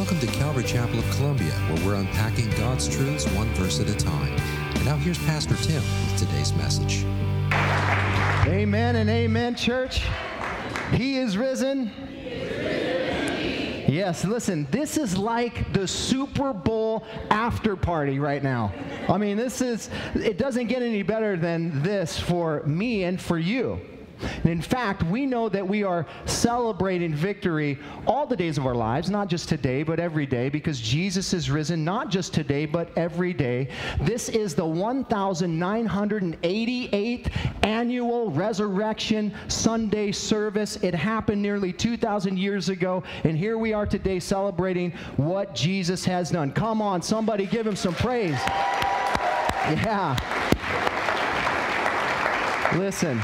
Welcome to Calvary Chapel of Columbia, where we're unpacking God's truths one verse at a time. And now here's Pastor Tim with today's message. Amen and amen, church. He is risen. Yes, listen, this is like the Super Bowl after party right now. I mean, it doesn't get any better than this for me and for you. And in fact, we know that we are celebrating victory all the days of our lives, not just today, but every day, because Jesus is risen, not just today, but every day. This is the 1988th annual Resurrection Sunday service. It happened nearly 2,000 years ago, and here we are today celebrating what Jesus has done. Come on, somebody give him some praise. Yeah. Listen.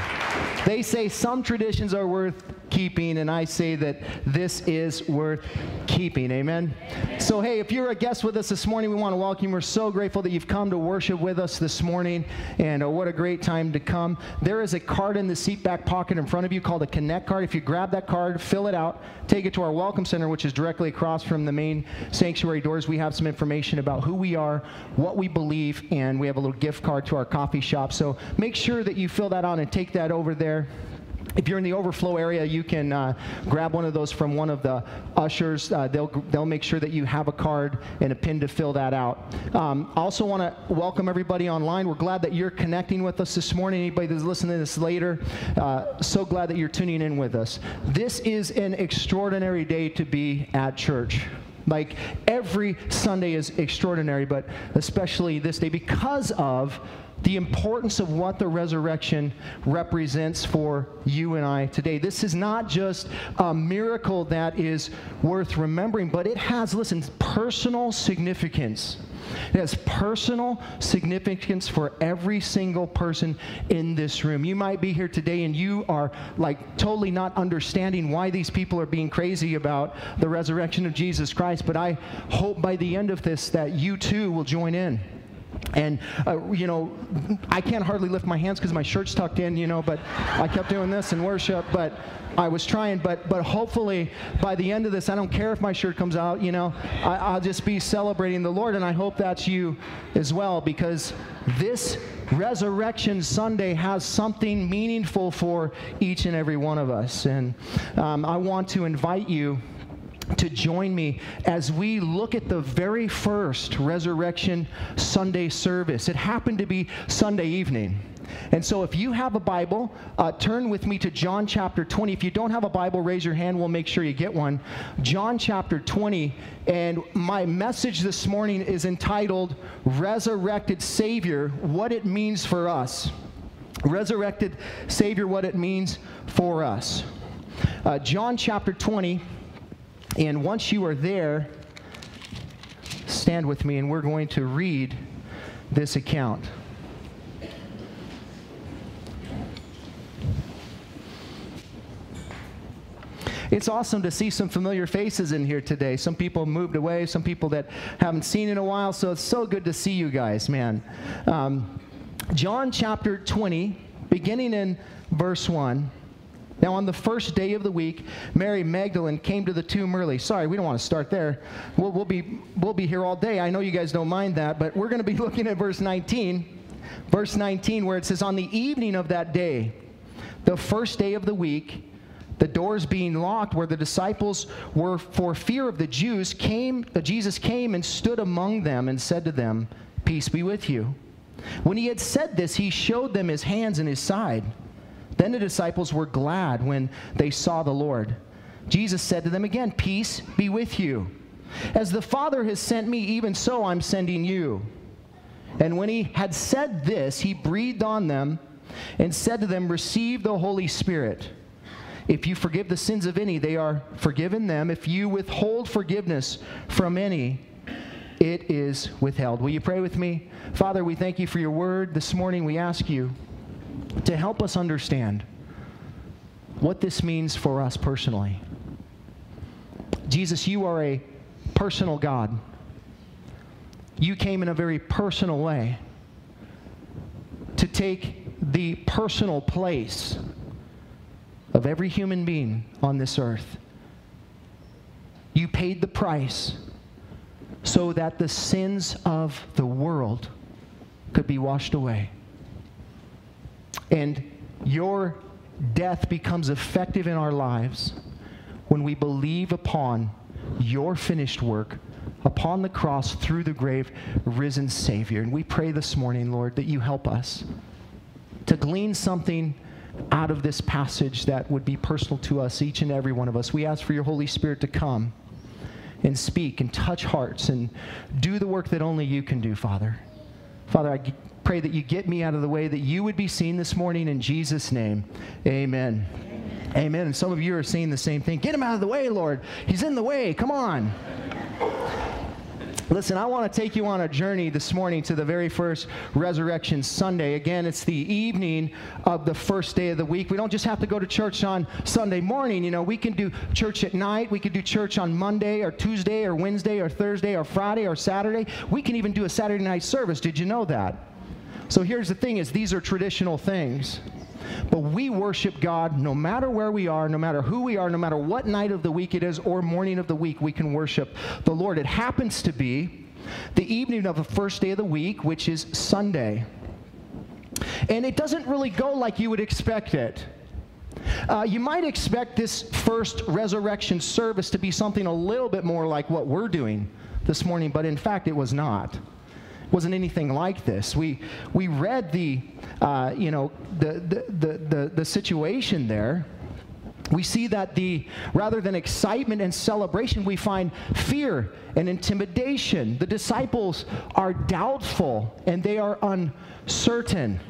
They say some traditions are worth keeping, and I say that this is worth keeping. Amen? Amen. So, hey, if you're a guest with us this morning, we want to welcome you. We're so grateful that you've come to worship with us this morning, and what a great time to come. There is a card in the seat back pocket in front of you called a Connect card. If you grab that card, fill it out, take it to our Welcome Center, which is directly across from the main sanctuary doors. We have some information about who we are, what we believe, and we have a little gift card to our coffee shop. So make sure that you fill that out and take that over there. If you're in the overflow area, you can grab one of those from one of the ushers. They'll make sure that you have a card and a pin to fill that out. I also want to welcome everybody online. We're glad that you're connecting with us this morning. Anybody that's listening to this later, so glad that you're tuning in with us. This is an extraordinary day to be at church. Like, every Sunday is extraordinary, but especially this day because of the importance of what the resurrection represents for you and I today. This is not just a miracle that is worth remembering, but it has, listen, personal significance. It has personal significance for every single person in this room. You might be here today and you are like totally not understanding why these people are being crazy about the resurrection of Jesus Christ, but I hope by the end of this that you too will join in. And, I can't hardly lift my hands because my shirt's tucked in, but I kept doing this in worship, but I was trying. But hopefully by the end of this, I don't care if my shirt comes out, I'll just be celebrating the Lord. And I hope that's you as well, because this Resurrection Sunday has something meaningful for each and every one of us. And I want to invite you to join me as we look at the very first Resurrection Sunday service. It happened to be Sunday evening. And so if you have a Bible, turn with me to John chapter 20. If you don't have a Bible, raise your hand. We'll make sure you get one. John chapter 20. And my message this morning is entitled, Resurrected Savior, What It Means for Us. Resurrected Savior, What It Means for Us. John chapter 20. And once you are there, stand with me, and we're going to read this account. It's awesome to see some familiar faces in here today. Some people moved away, some people that haven't seen in a while, so it's so good to see you guys, man. John chapter 20, beginning in verse 1. Now, on the first day of the week, Mary Magdalene came to the tomb early. Sorry, we don't want to start there. We'll be here all day. I know you guys don't mind that, but we're going to be looking at verse 19. Verse 19, where it says, on the evening of that day, the first day of the week, the doors being locked where the disciples were for fear of the Jews, Jesus came and stood among them and said to them, peace be with you. When he had said this, he showed them his hands and his side. Then the disciples were glad when they saw the Lord. Jesus said to them again, peace be with you. As the Father has sent me, even so I'm sending you. And when he had said this, he breathed on them and said to them, receive the Holy Spirit. If you forgive the sins of any, they are forgiven them. If you withhold forgiveness from any, it is withheld. Will you pray with me? Father, we thank you for your word. This morning we ask you to help us understand what this means for us personally. Jesus, you are a personal God. You came in a very personal way to take the personal place of every human being on this earth. You paid the price so that the sins of the world could be washed away. And your death becomes effective in our lives when we believe upon your finished work, upon the cross, through the grave, risen Savior. And we pray this morning, Lord, that you help us to glean something out of this passage that would be personal to us, each and every one of us. We ask for your Holy Spirit to come and speak and touch hearts and do the work that only you can do, Father. Father, I pray that you get me out of the way, that you would be seen this morning in Jesus' name. Amen. Amen. Amen. And some of you are saying the same thing. Get him out of the way, Lord. He's in the way. Come on. Listen, I want to take you on a journey this morning to the very first Resurrection Sunday. Again, it's the evening of the first day of the week. We don't just have to go to church on Sunday morning. You know, we can do church at night. We can do church on Monday or Tuesday or Wednesday or Thursday or Friday or Saturday. We can even do a Saturday night service. Did you know that? So here's the thing is, these are traditional things. But we worship God no matter where we are, no matter who we are, no matter what night of the week it is or morning of the week, we can worship the Lord. It happens to be the evening of the first day of the week, which is Sunday. And it doesn't really go like you would expect it. You might expect this first resurrection service to be something a little bit more like what we're doing this morning, but in fact, it was not. Wasn't anything like this. We read the situation there. We see that rather than excitement and celebration, we find fear and intimidation. The disciples are doubtful and they are uncertain.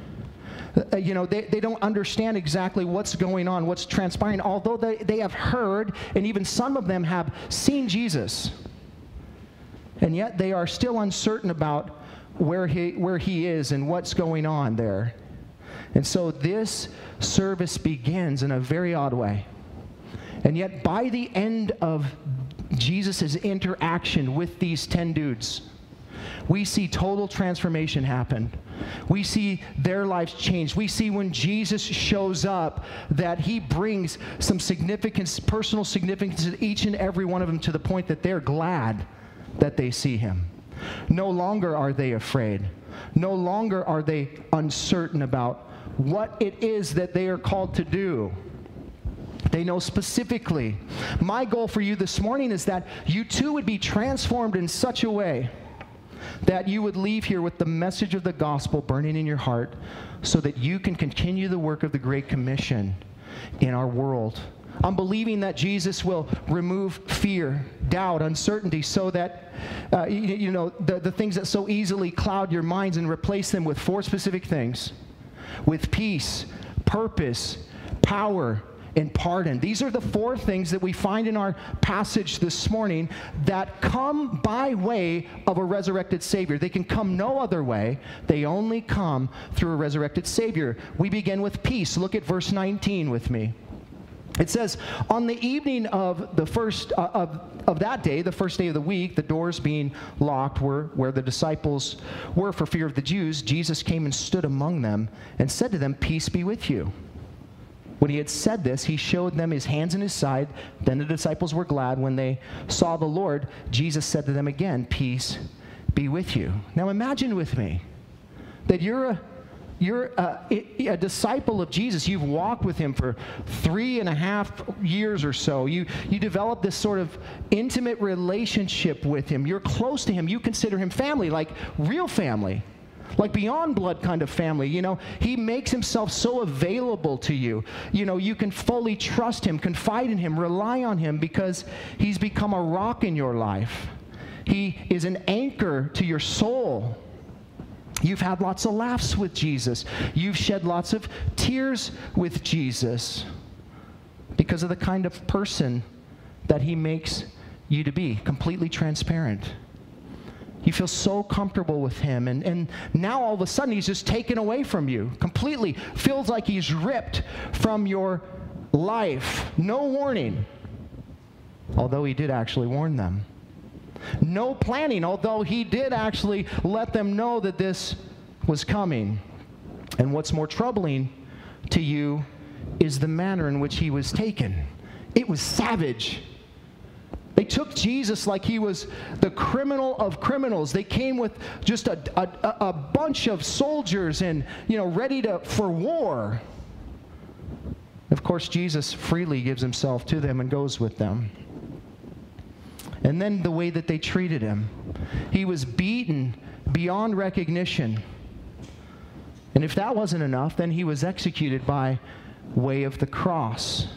You know, they don't understand exactly what's going on, what's transpiring, although they have heard, and even some of them have seen Jesus. And yet they are still uncertain about where he is and what's going on there. And so this service begins in a very odd way. And yet by the end of Jesus' interaction with these 10 dudes, we see total transformation happen. We see their lives change. We see when Jesus shows up that he brings some significance, personal significance to each and every one of them, to the point that they're glad that they see him. No longer are they afraid. No longer are they uncertain about what it is that they are called to do. They know specifically. My goal for you this morning is that you too would be transformed in such a way that you would leave here with the message of the gospel burning in your heart, so that you can continue the work of the Great Commission in our world. I'm believing that Jesus will remove fear, doubt, uncertainty, so that, the things that so easily cloud your minds, and replace them with four specific things: with peace, purpose, power, and pardon. These are the four things that we find in our passage this morning that come by way of a resurrected Savior. They can come no other way. They only come through a resurrected Savior. We begin with peace. Look at verse 19 with me. It says, on the evening of the first of that day, the first day of the week, the doors being locked were where the disciples were for fear of the Jews. Jesus came and stood among them and said to them, "Peace be with you." When he had said this, he showed them his hands and his side. Then the disciples were glad when they saw the Lord. Jesus said to them again, "Peace be with you." Now imagine with me that you're a disciple of Jesus. You've walked with him for 3.5 years or so. You develop this sort of intimate relationship with him. You're close to him. You consider him family, like real family, like beyond blood kind of family. You know, he makes himself so available to you. You know, you can fully trust him, confide in him, rely on him, because he's become a rock in your life. He is an anchor to your soul. You've had lots of laughs with Jesus. You've shed lots of tears with Jesus because of the kind of person that he makes you to be, completely transparent. You feel so comfortable with him, and now all of a sudden he's just taken away from you completely. Feels like he's ripped from your life. No warning, although he did actually warn them. No planning, although he did actually let them know that this was coming. And what's more troubling to you is the manner in which he was taken. It was savage. They took Jesus like he was the criminal of criminals. They came with just a bunch of soldiers and, you know, ready for war. Of course, Jesus freely gives himself to them and goes with them. And then the way that they treated him. He was beaten beyond recognition. And if that wasn't enough, then he was executed by way of the cross.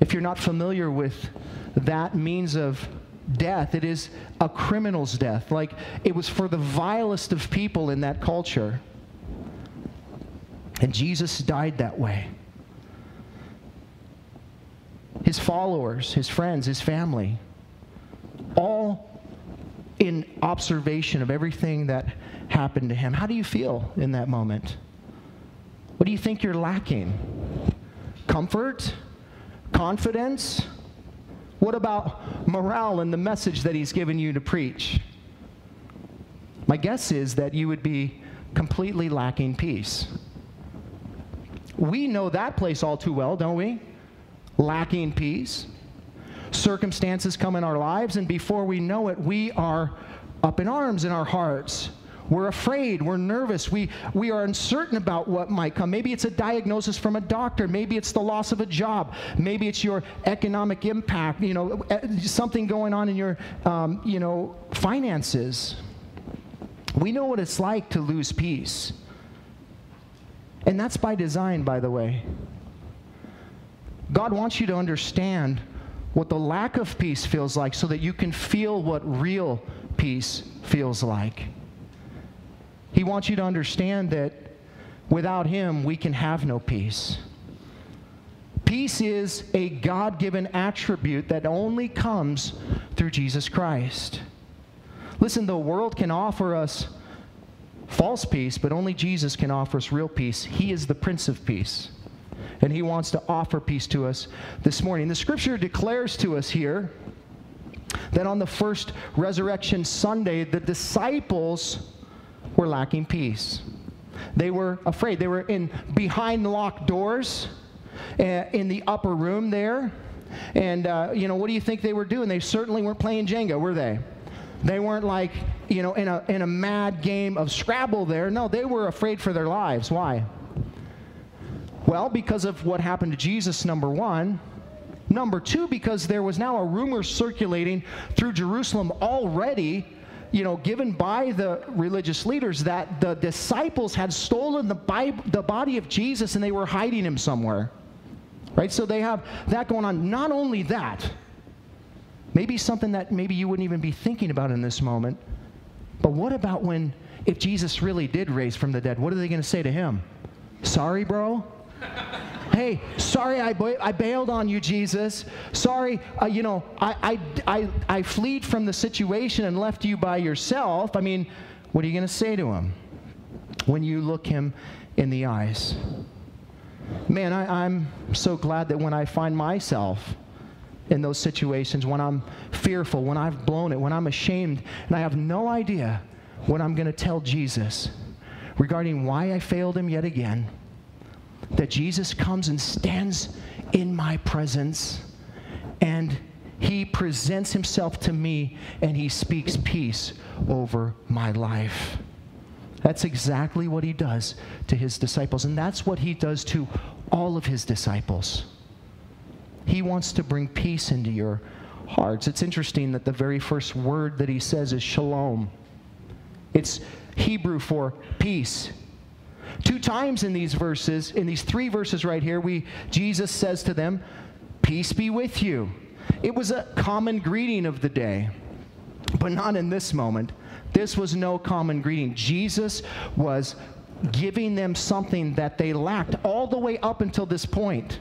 If you're not familiar with that means of death, it is a criminal's death. Like, it was for the vilest of people in that culture. And Jesus died that way. His followers, his friends, his family, all in observation of everything that happened to him. How do you feel in that moment? What do you think you're lacking? Comfort? Confidence? What about morale and the message that he's given you to preach? My guess is that you would be completely lacking peace. We know that place all too well, don't we? Lacking peace. Circumstances come in our lives, and before we know it, we are up in arms in our hearts. We're afraid, we're nervous, we are uncertain about what might come. Maybe it's a diagnosis from a doctor, maybe it's the loss of a job, maybe it's your economic impact, you know, something going on in your, you know, finances. We know what it's like to lose peace. And that's by design, by the way. God wants you to understand what the lack of peace feels like so that you can feel what real peace feels like. He wants you to understand that without him, we can have no peace. Peace is a God-given attribute that only comes through Jesus Christ. Listen, the world can offer us false peace, but only Jesus can offer us real peace. He is the Prince of Peace. And he wants to offer peace to us this morning. The scripture declares to us here that on the first resurrection Sunday, the disciples were lacking peace. They were afraid. They were in behind locked doors in the upper room there. And, you know, what do you think they were doing? They certainly weren't playing Jenga, were they? They weren't like, you know, in a mad game of Scrabble there. No, they were afraid for their lives. Why? Well, because of what happened to Jesus, number one. Number two, because there was now a rumor circulating through Jerusalem already, you know, given by the religious leaders that the disciples had stolen the body of Jesus and they were hiding him somewhere, right? So they have that going on. Not only that, maybe something that maybe you wouldn't even be thinking about in this moment, but what about when, if Jesus really did raise from the dead, what are they going to say to him? Sorry, bro? Hey, sorry I bailed on you, Jesus. Sorry, you know, I fled from the situation and left you by yourself. I mean, what are you going to say to him when you look him in the eyes? Man, I'm so glad that when I find myself in those situations, when I'm fearful, when I've blown it, when I'm ashamed, and I have no idea what I'm going to tell Jesus regarding why I failed him yet again, that Jesus comes and stands in my presence, and he presents himself to me, and he speaks peace over my life. That's exactly what he does to his disciples, and that's what he does to all of his disciples. He wants to bring peace into your hearts. It's interesting that the very first word that he says is shalom. It's Hebrew for peace. Two times in these verses, in these three verses right here, Jesus says to them, peace be with you. It was a common greeting of the day, but not in this moment. This was no common greeting. Jesus was giving them something that they lacked all the way up until this point.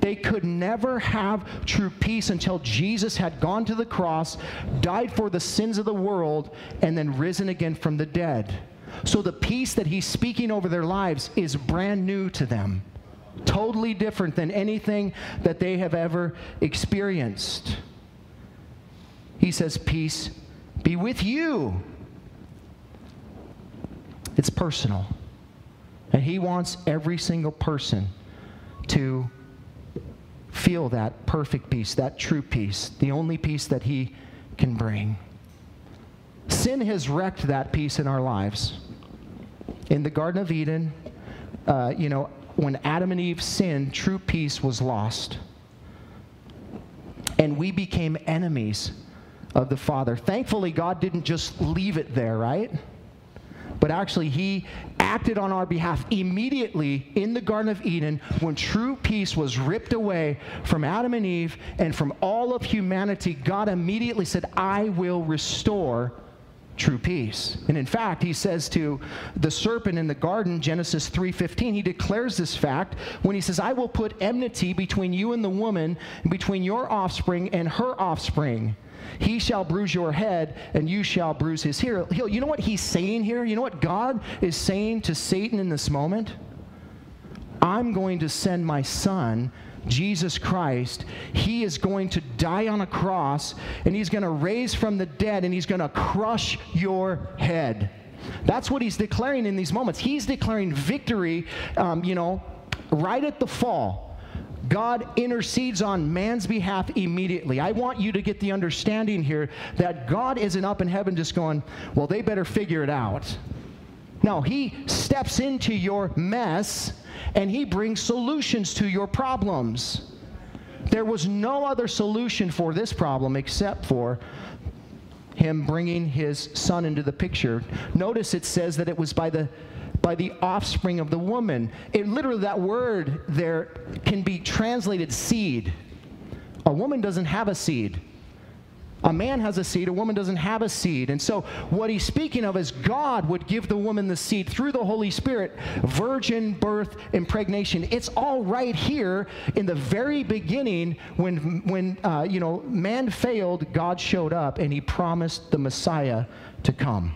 They could never have true peace until Jesus had gone to the cross, died for the sins of the world, and then risen again from the dead. So the peace that he's speaking over their lives is brand new to them. Totally different than anything that they have ever experienced. He says, peace be with you. It's personal. And he wants every single person to feel that perfect peace, that true peace, the only peace that He can bring. Sin has wrecked that peace in our lives. In the Garden of Eden, when Adam and Eve sinned, true peace was lost. And we became enemies of the Father. Thankfully, God didn't just leave it there, right? But actually, He acted on our behalf immediately in the Garden of Eden when true peace was ripped away from Adam and Eve and from all of humanity. God immediately said, I will restore true peace. And in fact, He says to the serpent in the garden, Genesis 3:15, He declares this fact when He says, I will put enmity between you and the woman, between your offspring and her offspring. He shall bruise your head, and you shall bruise his heel. You know what He's saying here? You know what God is saying to Satan in this moment? I'm going to send my Son, Jesus Christ. He is going to die on a cross, and He's going to raise from the dead, and He's going to crush your head. That's what He's declaring in these moments. He's declaring victory, right at the fall. God intercedes on man's behalf immediately. I want you to get the understanding here that God isn't up in heaven just going, well, they better figure it out. No, He steps into your mess, and He brings solutions to your problems. There was no other solution for this problem except for Him bringing His Son into the picture. Notice it says that it was by the offspring of the woman. It literally, that word there can be translated seed. A woman doesn't have a seed. A man has a seed, a woman doesn't have a seed. And so what He's speaking of is God would give the woman the seed through the Holy Spirit, virgin birth, impregnation. It's all right here in the very beginning when man failed, God showed up and He promised the Messiah to come.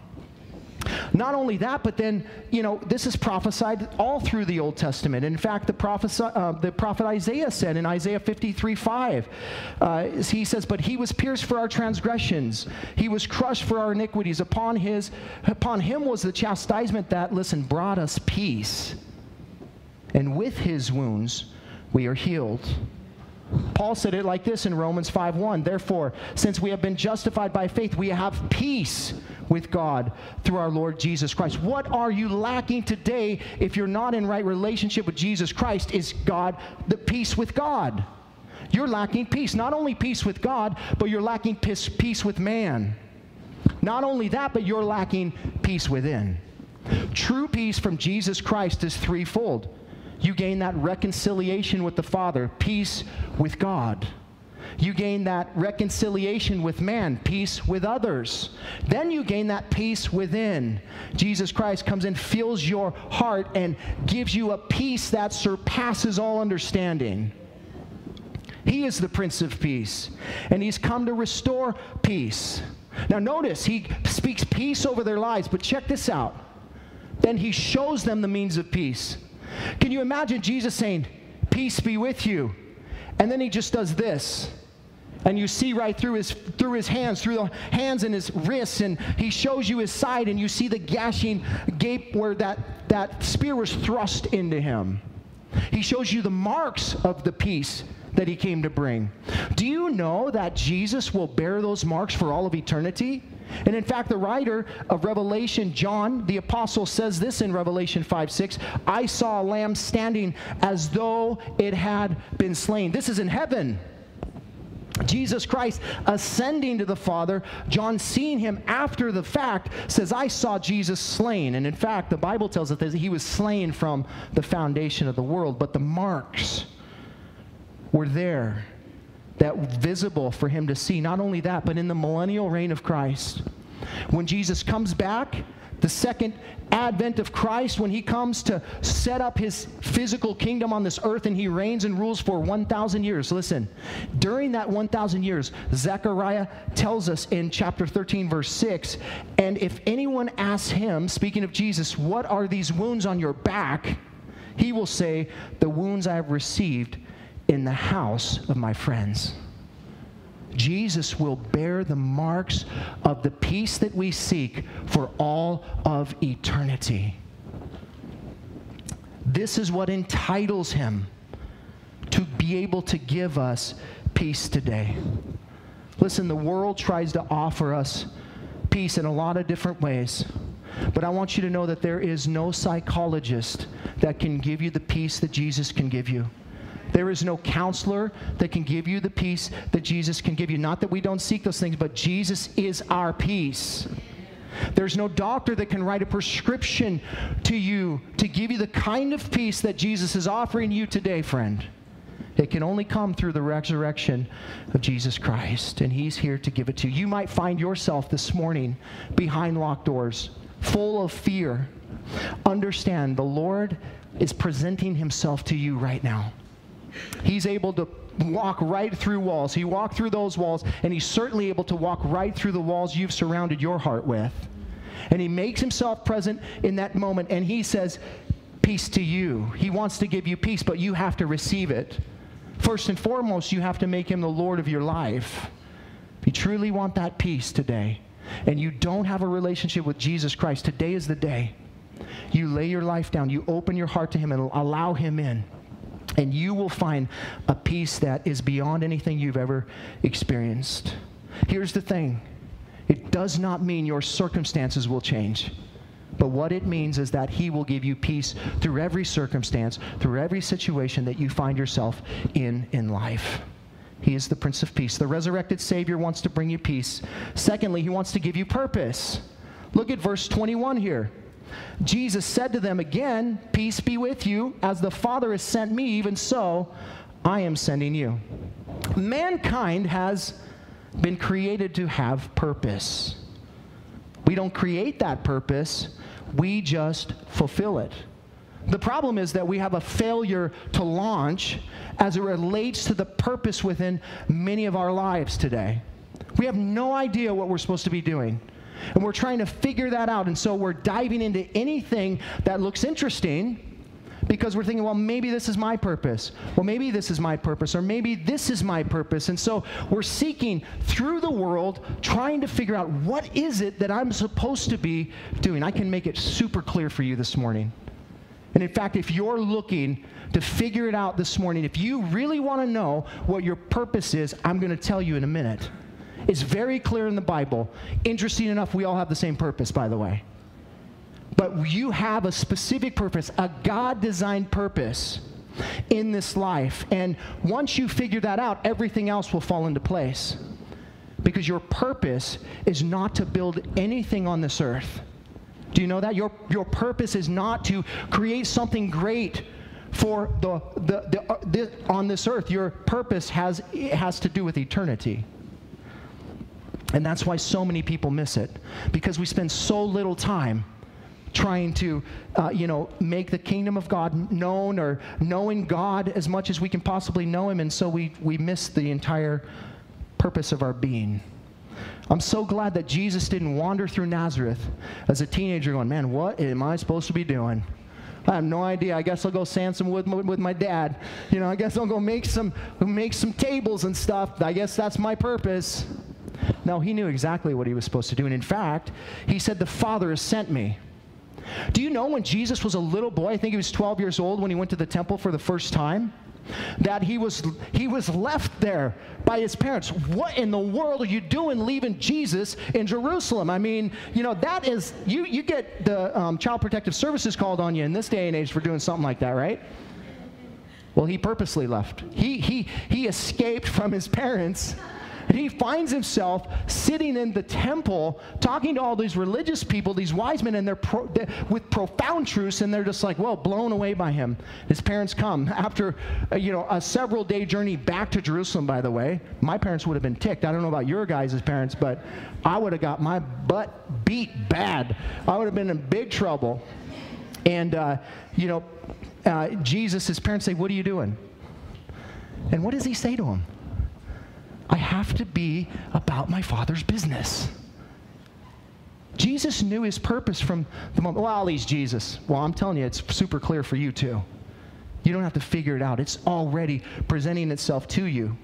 Not only that, but then, this is prophesied all through the Old Testament. In fact, the prophet Isaiah said in Isaiah 53:5, he says, but He was pierced for our transgressions. He was crushed for our iniquities. Upon Him was the chastisement that, brought us peace. And with His wounds, we are healed. Paul said it like this in Romans 5:1, therefore, since we have been justified by faith, we have peace with God through our Lord Jesus Christ. What are you lacking today if you're not in right relationship with Jesus Christ? Is God, the peace with God. You're lacking peace. Not only peace with God, but you're lacking peace with man. Not only that, but you're lacking peace within. True peace from Jesus Christ is threefold. You gain that reconciliation with the Father, peace with God. You gain that reconciliation with man, peace with others. Then you gain that peace within. Jesus Christ comes and fills your heart and gives you a peace that surpasses all understanding. He is the Prince of Peace, and He's come to restore peace. Now notice, He speaks peace over their lives, but check this out. Then He shows them the means of peace. Can you imagine Jesus saying, peace be with you? And then He just does this. And you see right through the hands and His wrists, and He shows you His side, and you see the gashing gape where that spear was thrust into Him. He shows you the marks of the peace that He came to bring. Do you know that Jesus will bear those marks for all of eternity? And in fact, the writer of Revelation, John, the apostle, says this in Revelation 5:6, I saw a lamb standing as though it had been slain. This is in heaven. Jesus Christ ascending to the Father. John, seeing Him after the fact, says, I saw Jesus slain. And in fact, the Bible tells us that He was slain from the foundation of the world. But the marks were there, that visible for Him to see. Not only that, but in the millennial reign of Christ, when Jesus comes back, the second advent of Christ, when He comes to set up His physical kingdom on this earth, and He reigns and rules for 1,000 years. Listen, during that 1,000 years, Zechariah tells us in chapter 13, verse 6, and if anyone asks Him, speaking of Jesus, what are these wounds on your back? He will say, the wounds I have received in the house of my friends. Jesus will bear the marks of the peace that we seek for all of eternity. This is what entitles Him to be be able to give us peace today. Listen, the world tries to offer us peace in a lot of different ways. But I want you to know that there is no psychologist that can give you the peace that Jesus can give you. There is no counselor that can give you the peace that Jesus can give you. Not that we don't seek those things, but Jesus is our peace. There's no doctor that can write a prescription to you to give you the kind of peace that Jesus is offering you today, friend. It can only come through the resurrection of Jesus Christ, and He's here to give it to you. You might find yourself this morning behind locked doors, full of fear. Understand, the Lord is presenting Himself to you right now. He's able to walk right through walls. He walked through those walls, and He's certainly able to walk right through the walls you've surrounded your heart with. And He makes Himself present in that moment, and He says, peace to you. He wants to give you peace, but you have to receive it. First and foremost, you have to make Him the Lord of your life. If you truly want that peace today, and you don't have a relationship with Jesus Christ, today is the day. You lay your life down. You open your heart to Him and allow Him in. And you will find a peace that is beyond anything you've ever experienced. Here's the thing. It does not mean your circumstances will change. But what it means is that He will give you peace through every circumstance, through every situation that you find yourself in life. He is the Prince of Peace. The resurrected Savior wants to bring you peace. Secondly, He wants to give you purpose. Look at verse 21 here. Jesus said to them again, peace be with you. As the Father has sent me, even so I am sending you. Mankind has been created to have purpose. We don't create that purpose. We just fulfill it. The problem is that we have a failure to launch as it relates to the purpose within many of our lives today. We have no idea what we're supposed to be doing. And we're trying to figure that out. And so we're diving into anything that looks interesting because we're thinking, well, maybe this is my purpose. Well, maybe this is my purpose. Or maybe this is my purpose. And so we're seeking through the world, trying to figure out what is it that I'm supposed to be doing. I can make it super clear for you this morning. And in fact, if you're looking to figure it out this morning, if you really want to know what your purpose is, I'm going to tell you in a minute. It's very clear in the Bible. Interesting enough, we all have the same purpose, by the way. But you have a specific purpose, a God-designed purpose in this life. And once you figure that out, everything else will fall into place. Because your purpose is not to build anything on this earth. Do you know that? Your purpose is not to create something great for on this earth. Your purpose has to do with eternity. And that's why so many people miss it. Because we spend so little time trying to, make the kingdom of God known or knowing God as much as we can possibly know Him. And so we miss the entire purpose of our being. I'm so glad that Jesus didn't wander through Nazareth as a teenager going, man, what am I supposed to be doing? I have no idea. I guess I'll go sand some wood with my dad. You know, I guess I'll go make some tables and stuff. I guess that's my purpose. No, He knew exactly what He was supposed to do. And in fact, He said, the Father has sent me. Do you know when Jesus was a little boy, I think he was 12 years old when he went to the temple for the first time, that he was left there by his parents. What in the world are you doing leaving Jesus in Jerusalem? I mean, that is, you get the Child Protective Services called on you in this day and age for doing something like that, right? Well, he purposely left. He escaped from his parents. And he finds himself sitting in the temple talking to all these religious people, these wise men, and they're with profound truths, and they're just like, well, blown away by him. His parents come after, a several-day journey back to Jerusalem, by the way. My parents would have been ticked. I don't know about your guys' parents, but I would have got my butt beat bad. I would have been in big trouble. And, Jesus, his parents say, what are you doing? And what does he say to him? I have to be about my Father's business. Jesus knew his purpose from the moment. Well, he's Jesus. Well, I'm telling you, it's super clear for you too. You don't have to figure it out. It's already presenting itself to you.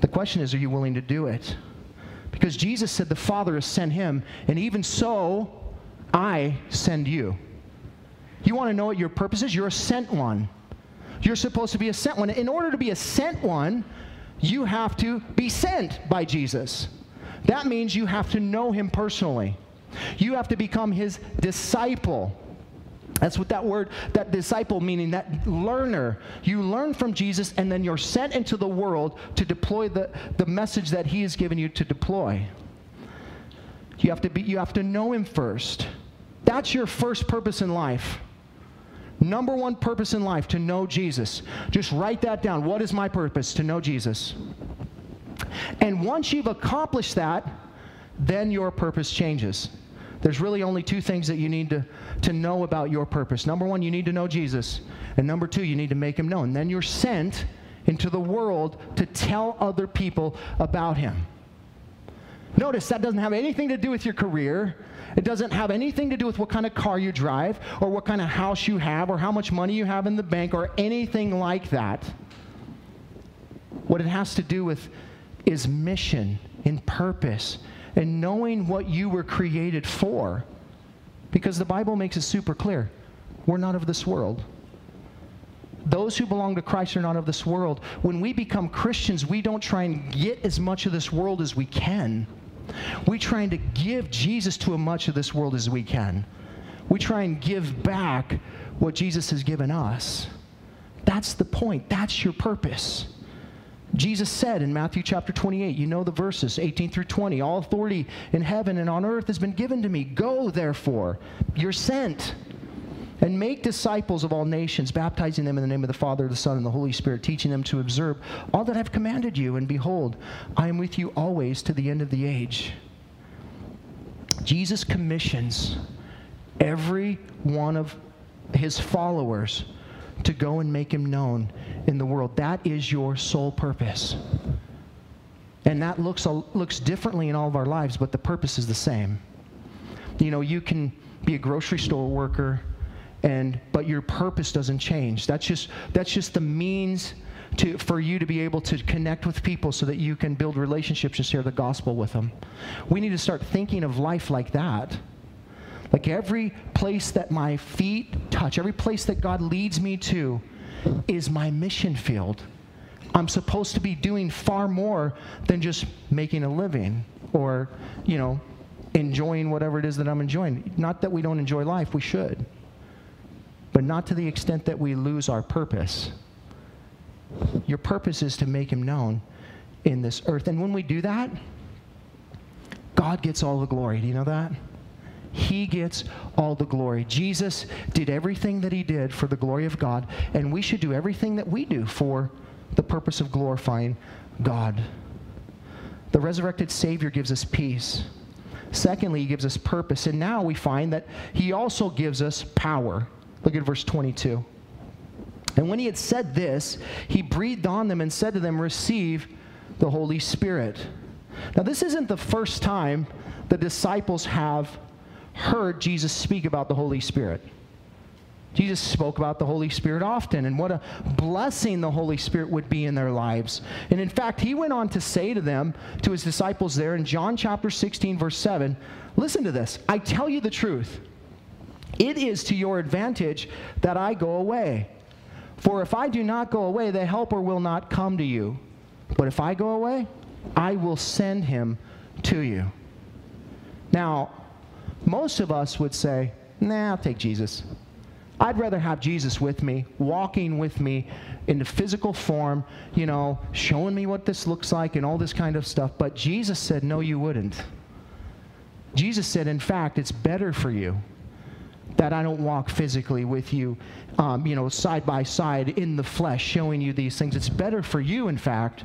The question is, are you willing to do it? Because Jesus said the Father has sent him, and even so, I send you. You want to know what your purpose is? You're a sent one. You're supposed to be a sent one. In order to be a sent one, you have to be sent by Jesus. That means you have to know him personally. You have to become his disciple. That's what that word, that disciple, meaning that learner. You learn from Jesus, and then you're sent into the world to deploy the message that he has given you to deploy. You have to know him first. That's your first purpose in life. Number one purpose in life, to know Jesus. Just write that down. What is my purpose? To know Jesus. And once you've accomplished that, then your purpose changes. There's really only two things that you need to know about your purpose. Number one, you need to know Jesus. And number two, you need to make him known. Then you're sent into the world to tell other people about him. Notice that doesn't have anything to do with your career. It doesn't have anything to do with what kind of car you drive or what kind of house you have or how much money you have in the bank or anything like that. What it has to do with is mission and purpose and knowing what you were created for. Because the Bible makes it super clear. We're not of this world. Those who belong to Christ are not of this world. When we become Christians, we don't try and get as much of this world as we can. We're trying to give Jesus to as much of this world as we can. We try and give back what Jesus has given us. That's the point. That's your purpose. Jesus said in Matthew chapter 28, you know the verses, 18 through 20, all authority in heaven and on earth has been given to me. Go, therefore. You're sent. And make disciples of all nations, baptizing them in the name of the Father, the Son, and the Holy Spirit, teaching them to observe all that I've commanded you. And behold, I am with you always to the end of the age. Jesus commissions every one of his followers to go and make him known in the world. That is your sole purpose. And that looks differently in all of our lives, but the purpose is the same. You know, you can be a grocery store worker, but your purpose doesn't change. That's just the means for you to be able to connect with people so that you can build relationships and share the gospel with them. We need to start thinking of life like that. Like every place that my feet touch, every place that God leads me to is my mission field. I'm supposed to be doing far more than just making a living or, you know, enjoying whatever it is that I'm enjoying. Not that we don't enjoy life, we should. But not to the extent that we lose our purpose. Your purpose is to make him known in this earth. And when we do that, God gets all the glory. Do you know that? He gets all the glory. Jesus did everything that he did for the glory of God, and we should do everything that we do for the purpose of glorifying God. The resurrected Savior gives us peace. Secondly, he gives us purpose. And now we find that he also gives us power. Look at verse 22. And when he had said this, he breathed on them and said to them, receive the Holy Spirit. Now, this isn't the first time the disciples have heard Jesus speak about the Holy Spirit. Jesus spoke about the Holy Spirit often, and what a blessing the Holy Spirit would be in their lives. And in fact, he went on to say to them, to his disciples there in John chapter 16, verse 7, listen to this, I tell you the truth. It is to your advantage that I go away. For if I do not go away, the helper will not come to you. But if I go away, I will send him to you. Now, most of us would say, nah, I'll take Jesus. I'd rather have Jesus with me, walking with me in the physical form, you know, showing me what this looks like and all this kind of stuff. But Jesus said, no, you wouldn't. Jesus said, in fact, it's better for you that I don't walk physically with you, you know, side by side in the flesh, showing you these things. It's better for you, in fact,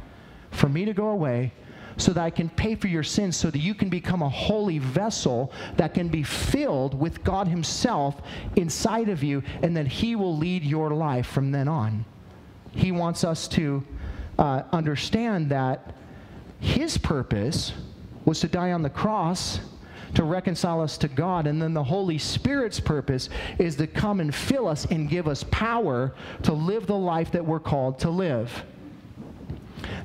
for me to go away so that I can pay for your sins, so that you can become a holy vessel that can be filled with God himself inside of you, and then he will lead your life from then on. He wants us to understand that his purpose was to die on the cross to reconcile us to God, and then the Holy Spirit's purpose is to come and fill us and give us power to live the life that we're called to live.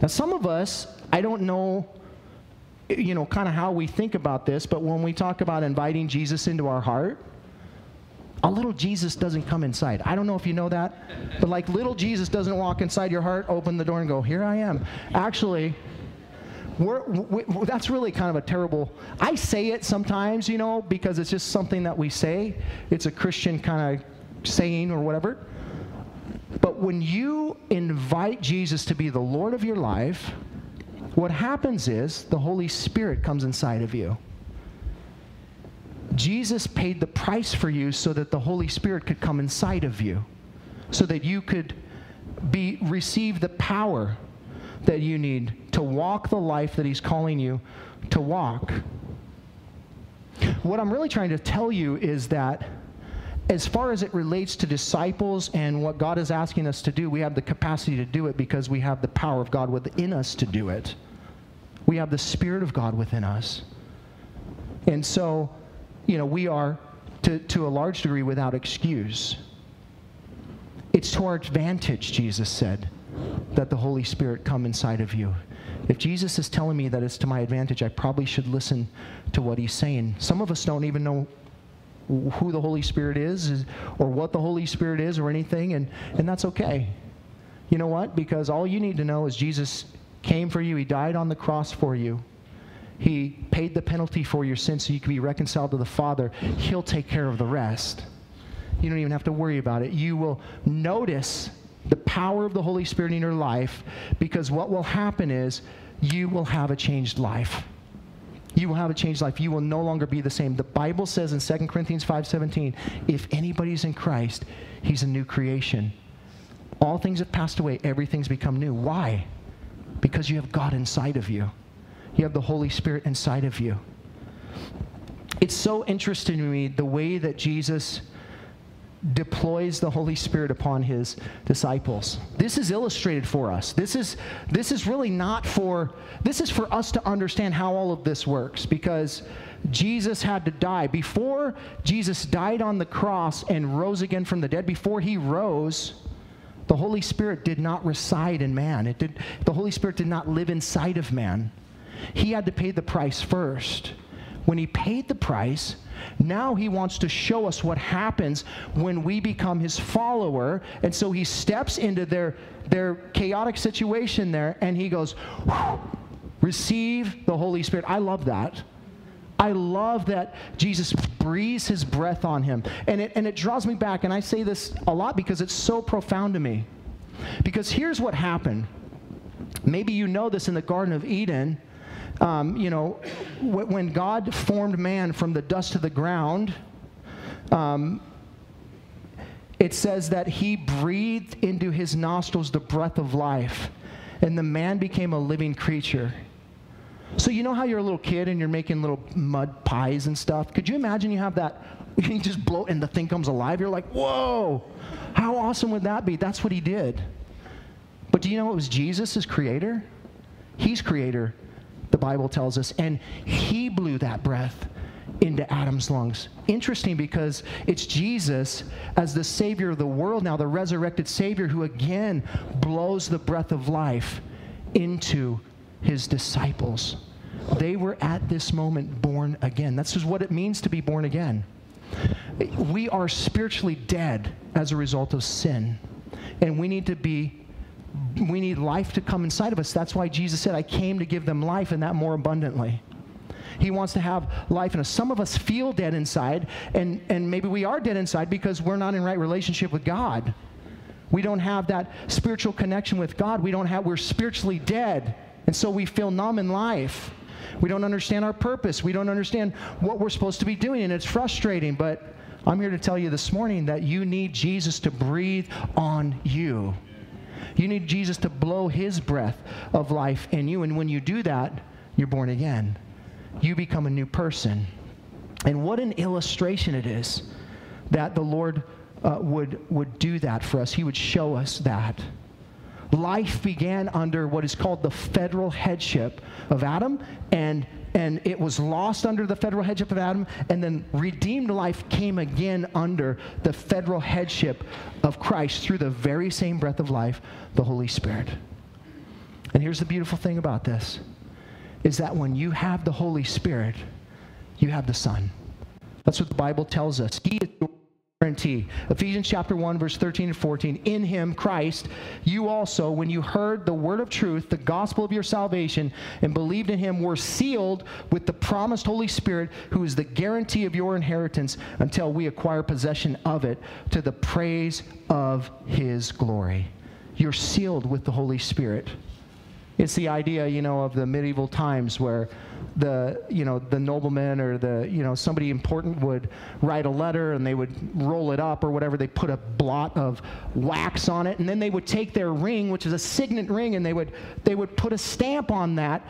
Now, some of us, I don't know, you know, kind of how we think about this, but when we talk about inviting Jesus into our heart, A little Jesus doesn't come inside. I don't know if you know that, but like little Jesus doesn't walk inside your heart, open the door and go, here I am. Actually, that's really kind of a terrible, I say it sometimes, you know, because it's just something that we say. It's a Christian kind of saying or whatever. But when you invite Jesus to be the Lord of your life, what happens is the Holy Spirit comes inside of you. Jesus paid the price for you so that the Holy Spirit could come inside of you, so that you could receive the power that you need to walk the life that he's calling you to walk. What I'm really trying to tell you is that as far as it relates to disciples and what God is asking us to do, we have the capacity to do it because we have the power of God within us to do it. We have the Spirit of God within us. And so, you know, we are, to a large degree, without excuse. It's to our advantage, Jesus said, that the Holy Spirit come inside of you. If Jesus is telling me that it's to my advantage, I probably should listen to what he's saying. Some of us don't even know who the Holy Spirit is or what the Holy Spirit is or anything, and that's okay. You know what? Because all you need to know is Jesus came for you. He died on the cross for you. He paid the penalty for your sins so you can be reconciled to the Father. He'll take care of the rest. You don't even have to worry about it. You will notice the power of the Holy Spirit in your life, because what will happen is you will have a changed life. You will have a changed life. You will no longer be the same. The Bible says in 2 Corinthians 5:17, if anybody's in Christ, he's a new creation. All things have passed away. Everything's become new. Why? Because you have God inside of you. You have the Holy Spirit inside of you. It's so interesting to me the way that Jesus deploys the Holy Spirit upon his disciples. This is illustrated for us. This is really not for, this is for us to understand how all of this works, because Jesus had to die. Before Jesus died on the cross and rose again from the dead, before he rose, the Holy Spirit did not reside in man. The Holy Spirit did not live inside of man. He had to pay the price first. When he paid the price, now he wants to show us what happens when we become his follower. And so he steps into their chaotic situation there, and he goes, receive the Holy Spirit. I love that. I love that Jesus breathes his breath on him. And it draws me back, and I say this a lot because it's so profound to me. Because here's what happened. Maybe you know this in the Garden of Eden. You know, when God formed man from the dust of the ground, it says that he breathed into his nostrils the breath of life, and the man became a living creature. So you know how you're a little kid and you're making little mud pies and stuff? Could you imagine you have that, you just blow and the thing comes alive? You're like, whoa, how awesome would that be? That's what he did. But do you know it was Jesus as creator? He's creator. The Bible tells us, and he blew that breath into Adam's lungs. Interesting, because it's Jesus as the Savior of the world now, the resurrected Savior, who again blows the breath of life into his disciples. They were at this moment born again. This is what it means to be born again. We are spiritually dead as a result of sin, and we need life to come inside of us. That's why Jesus said, I came to give them life, and that more abundantly. He wants to have life in us. Some of us feel dead inside, and maybe we are dead inside because we're not in right relationship with God. We don't have that spiritual connection with God. We're spiritually dead, and so we feel numb in life. We don't understand our purpose. We don't understand what we're supposed to be doing, and it's frustrating, but I'm here to tell you this morning that you need Jesus to breathe on you. You need Jesus to blow his breath of life in you. And when you do that, you're born again. You become a new person. And what an illustration it is that the Lord would do that for us. He would show us that. Life began under what is called the federal headship of Adam, and it was lost under the federal headship of Adam, and then redeemed life came again under the federal headship of Christ through the very same breath of life, the Holy Spirit. And here's the beautiful thing about this, is that when you have the Holy Spirit, you have the Son. That's what the Bible tells us. He is guarantee. Ephesians chapter 1, verse 13 and 14. In him, Christ, you also, when you heard the word of truth, the gospel of your salvation, and believed in him, were sealed with the promised Holy Spirit, who is the guarantee of your inheritance until we acquire possession of it, to the praise of his glory. You're sealed with the Holy Spirit. It's the idea, you know, of the medieval times where the nobleman or somebody important would write a letter and they would roll it up or whatever. They put a blot of wax on it, and then they would take their ring, which is a signet ring, and they would put a stamp on that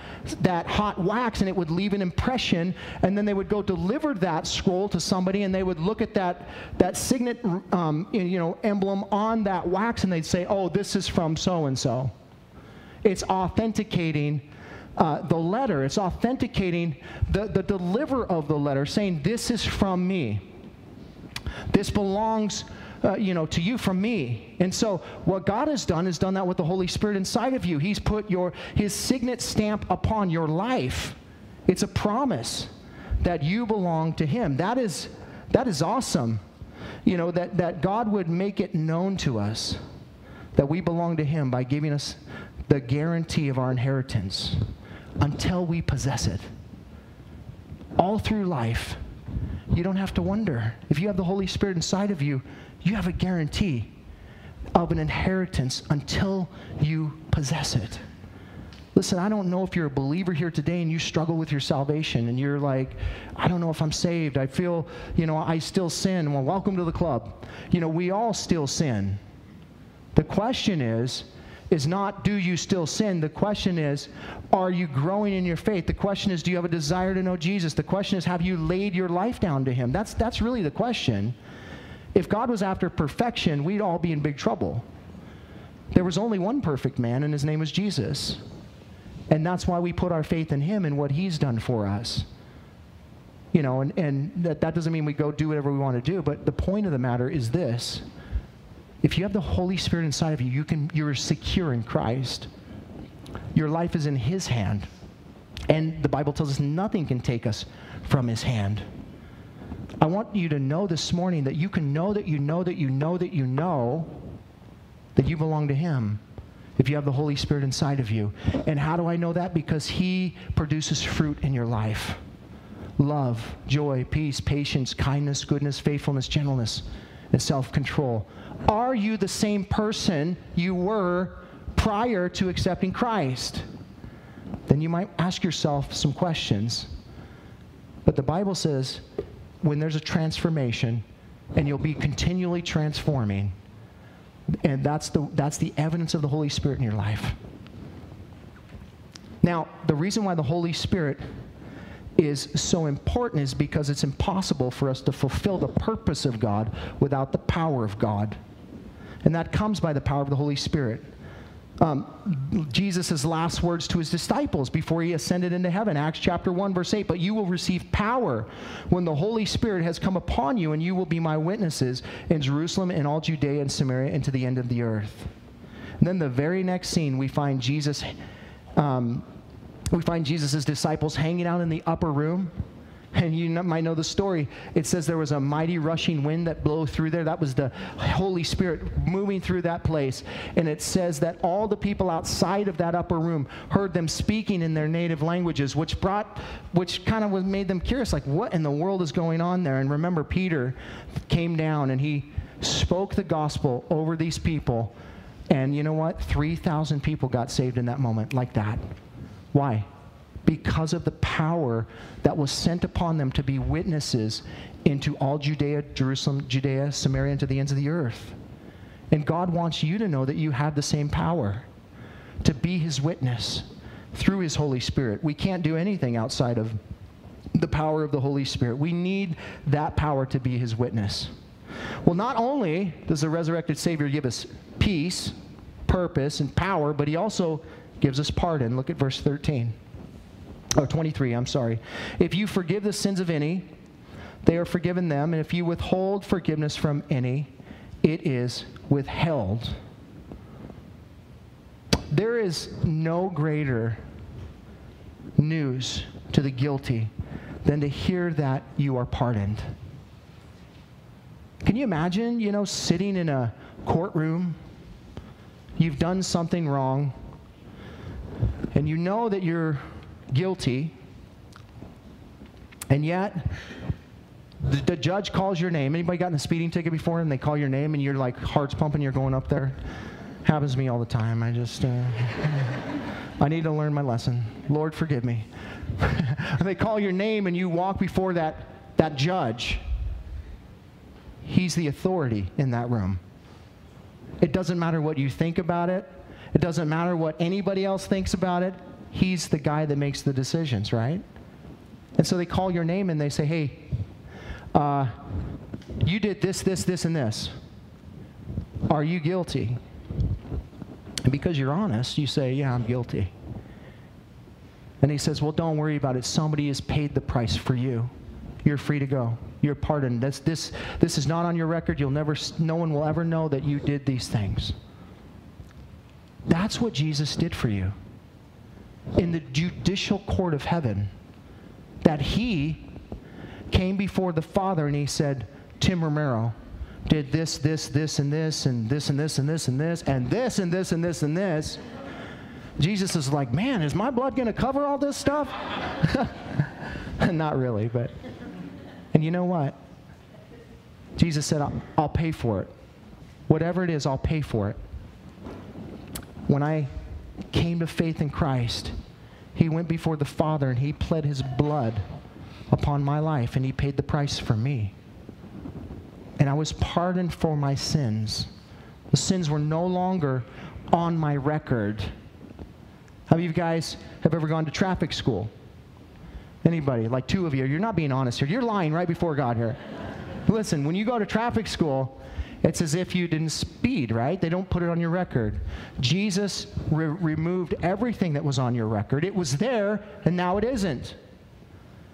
hot wax, and it would leave an impression. And then they would go deliver that scroll to somebody, and they would look at that signet emblem on that wax, and they'd say, "Oh, this is from so and so." It's authenticating the letter. It's authenticating the deliverer of the letter, saying, this is from me. This belongs to you from me. And so what God has done is done that with the Holy Spirit inside of you. He's put his signet stamp upon your life. It's a promise that you belong to him. That is awesome, that God would make it known to us that we belong to him by giving us the guarantee of our inheritance until we possess it. All through life, you don't have to wonder. If you have the Holy Spirit inside of you, you have a guarantee of an inheritance until you possess it. Listen, I don't know if you're a believer here today and you struggle with your salvation and you're like, I don't know if I'm saved. I feel, I still sin. Well, welcome to the club. We all still sin. The question is not, do you still sin? The question is, are you growing in your faith? The question is, do you have a desire to know Jesus? The question is, have you laid your life down to him? That's really the question. If God was after perfection, we'd all be in big trouble. There was only one perfect man, and his name was Jesus. And that's why we put our faith in him and what he's done for us. And that doesn't mean we go do whatever we want to do, but the point of the matter is this. If you have the Holy Spirit inside of you, you're secure in Christ. Your life is in his hand. And the Bible tells us nothing can take us from his hand. I want you to know this morning that you can know that you know that you know that you know that you belong to him if you have the Holy Spirit inside of you. And how do I know that? Because he produces fruit in your life. Love, joy, peace, patience, kindness, goodness, faithfulness, gentleness, and self-control. Are you the same person you were prior to accepting Christ? Then you might ask yourself some questions. But the Bible says when there's a transformation, and you'll be continually transforming, and that's the evidence of the Holy Spirit in your life. Now, the reason why the Holy Spirit is so important is because it's impossible for us to fulfill the purpose of God without the power of God. And that comes by the power of the Holy Spirit. Jesus' last words to his disciples before he ascended into heaven, Acts chapter 1, verse 8, but you will receive power when the Holy Spirit has come upon you, and you will be my witnesses in Jerusalem and all Judea and Samaria and to the end of the earth. And then the very next scene, we find Jesus' disciples hanging out in the upper room. And you might know the story. It says there was a mighty rushing wind that blew through there. That was the Holy Spirit moving through that place. And it says that all the people outside of that upper room heard them speaking in their native languages, which kind of made them curious, like, what in the world is going on there? And remember, Peter came down and he spoke the gospel over these people. And you know what? 3,000 people got saved in that moment, like that. Why? Because of the power that was sent upon them to be witnesses into all Judea, Jerusalem, Judea, Samaria, and to the ends of the earth. And God wants you to know that you have the same power to be his witness through his Holy Spirit. We can't do anything outside of the power of the Holy Spirit. We need that power to be his witness. Well, not only does the resurrected Savior give us peace, purpose, and power, but he also gives us pardon. Look at verse 13. Or 23, I'm sorry. If you forgive the sins of any, they are forgiven them. And if you withhold forgiveness from any, it is withheld. There is no greater news to the guilty than to hear that you are pardoned. Can you imagine, you know, sitting in a courtroom? You've done something wrong, and you know that you're guilty, and yet the judge calls your name. Anybody gotten a speeding ticket before, and they call your name, and you're like, heart's pumping, you're going up there? Happens to me all the time. I just, I need to learn my lesson. Lord, forgive me. They call your name, and you walk before that judge. He's the authority in that room. It doesn't matter what you think about it. It doesn't matter what anybody else thinks about it. He's the guy that makes the decisions, right? And so they call your name and they say, hey, you did this, this, this, and this. Are you guilty? And because you're honest, you say, yeah, I'm guilty. And he says, well, don't worry about it. Somebody has paid the price for you. You're free to go. You're pardoned. This is not on your record. No one will ever know that you did these things. That's what Jesus did for you in the judicial court of heaven. That he came before the Father and he said, Tim Romero did this, this, this, and this, and this, and this, and this, and this, and this, and this, and this, and this. Jesus is like, man, is my blood going to cover all this stuff? Not really, but... And you know what? Jesus said, I'll pay for it. Whatever it is, I'll pay for it. When I came to faith in Christ, he went before the Father and he pled his blood upon my life and he paid the price for me. And I was pardoned for my sins. The sins were no longer on my record. How many of you guys have ever gone to traffic school? Anybody, like two of you, you're not being honest here. You're lying right before God here. Listen, when you go to traffic school, it's as if you didn't speed, right? They don't put it on your record. Jesus removed everything that was on your record. It was there, and now it isn't.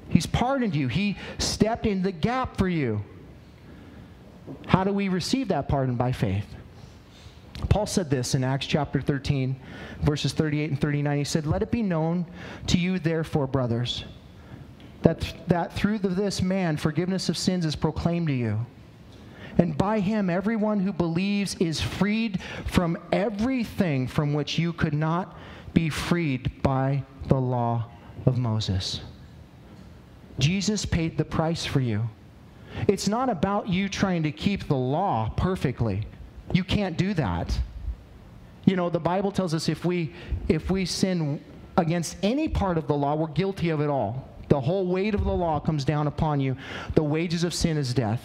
He's pardoned you. He stepped in the gap for you. How do we receive that pardon? By faith. Paul said this in Acts chapter 13, verses 38 and 39. He said, let it be known to you, therefore, brothers, that through this man forgiveness of sins is proclaimed to you. And by him everyone who believes is freed from everything from which you could not be freed by the law of Moses. Jesus paid the price for you. It's not about you trying to keep the law perfectly. You can't do that. You know, the Bible tells us if we sin against any part of the law, we're guilty of it all. The whole weight of the law comes down upon you. The wages of sin is death.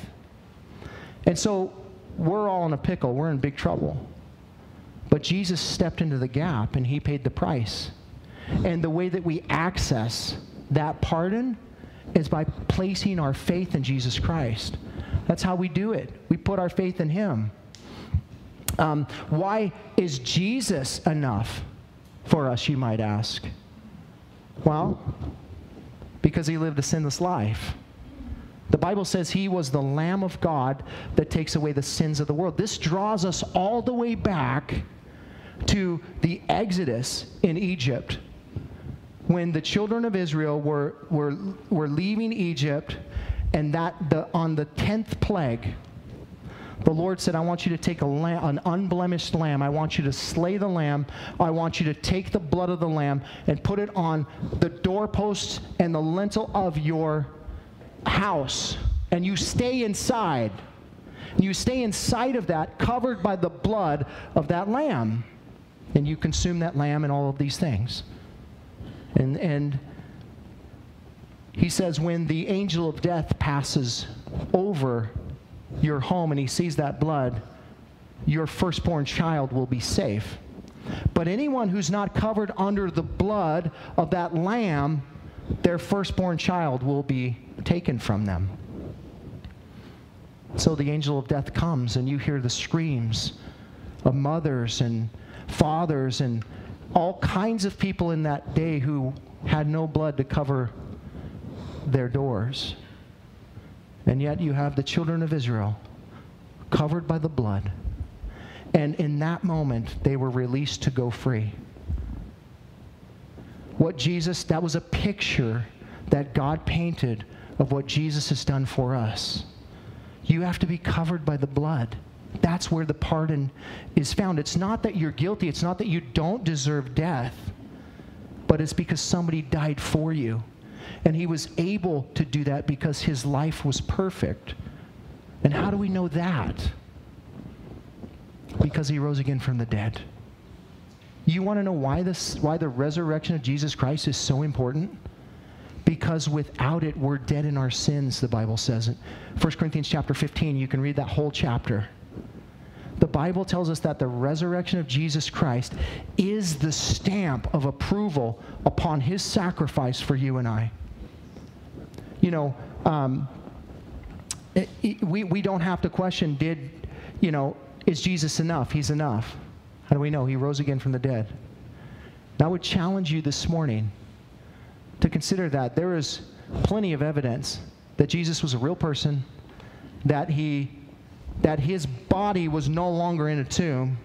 And so we're all in a pickle. We're in big trouble. But Jesus stepped into the gap and he paid the price. And the way that we access that pardon is by placing our faith in Jesus Christ. That's how we do it. We put our faith in him. Why is Jesus enough for us, you might ask? Well, because he lived a sinless life. The Bible says he was the Lamb of God that takes away the sins of the world. This draws us all the way back to the Exodus in Egypt. When the children of Israel were leaving Egypt, and on the 10th plague, the Lord said, I want you to take an unblemished lamb. I want you to slay the lamb. I want you to take the blood of the lamb and put it on the doorposts and the lintel of your house. And you stay inside. And you stay inside of that, covered by the blood of that lamb. And you consume that lamb and all of these things. And he says, when the angel of death passes over your home and he sees that blood, your firstborn child will be safe. But anyone who's not covered under the blood of that lamb, their firstborn child will be taken from them. So the angel of death comes and you hear the screams of mothers and fathers and all kinds of people in that day who had no blood to cover their doors. And yet you have the children of Israel covered by the blood. And in that moment, they were released to go free. That was a picture that God painted of what Jesus has done for us. You have to be covered by the blood. That's where the pardon is found. It's not that you're guilty. It's not that you don't deserve death, but it's because somebody died for you. And he was able to do that because his life was perfect. And how do we know that? Because he rose again from the dead. You want to know why the resurrection of Jesus Christ is so important? Because without it, we're dead in our sins, the Bible says it. 1 Corinthians chapter 15, you can read that whole chapter. The Bible tells us that the resurrection of Jesus Christ is the stamp of approval upon his sacrifice for you and I. You know, we don't have to question, is Jesus enough? He's enough. How do we know? He rose again from the dead. And I would challenge you this morning to consider that. There is plenty of evidence that Jesus was a real person, that his body was no longer in a tomb,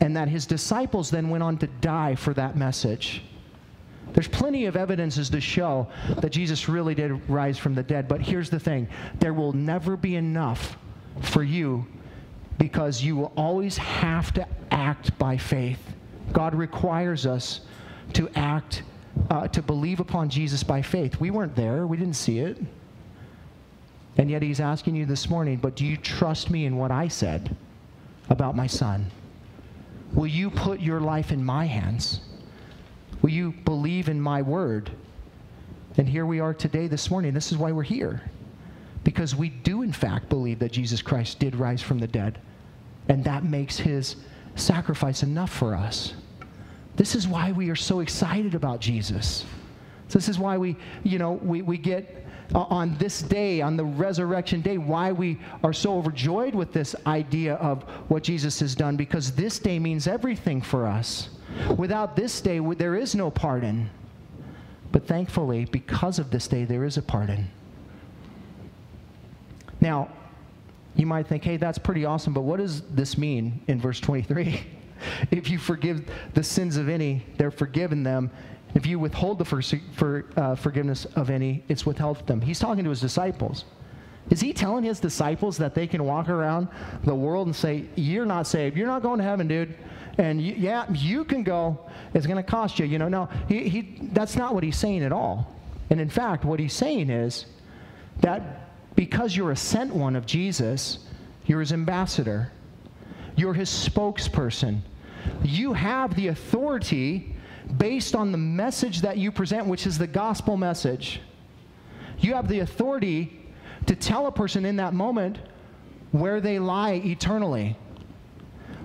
and that his disciples then went on to die for that message. There's plenty of evidences to show that Jesus really did rise from the dead. But here's the thing. There will never be enough for you because you will always have to act by faith. God requires us to act, to believe upon Jesus by faith. We weren't there. We didn't see it. And yet he's asking you this morning, but do you trust me in what I said about my son? Will you put your life in my hands? Will you believe in my word? And here we are today, this morning. This is why we're here. Because we do, in fact, believe that Jesus Christ did rise from the dead. And that makes his sacrifice enough for us. This is why we are so excited about Jesus. This is why we get... on this day, on the resurrection day, why we are so overjoyed with this idea of what Jesus has done, because this day means everything for us. Without this day, there is no pardon. But thankfully, because of this day, there is a pardon. Now, you might think, hey, that's pretty awesome, but what does this mean in verse 23? If you forgive the sins of any, they're forgiven them. If you withhold the forgiveness of any, it's withheld from them. He's talking to his disciples. Is he telling his disciples that they can walk around the world and say, you're not saved, you're not going to heaven, dude, and yeah, you can go, it's going to cost you, you know? No, that's not what he's saying at all. And in fact, what he's saying is that because you're a sent one of Jesus, you're his ambassador. You're his spokesperson. You have the authority based on the message that you present, which is the gospel message. You have the authority to tell a person in that moment where they lie eternally.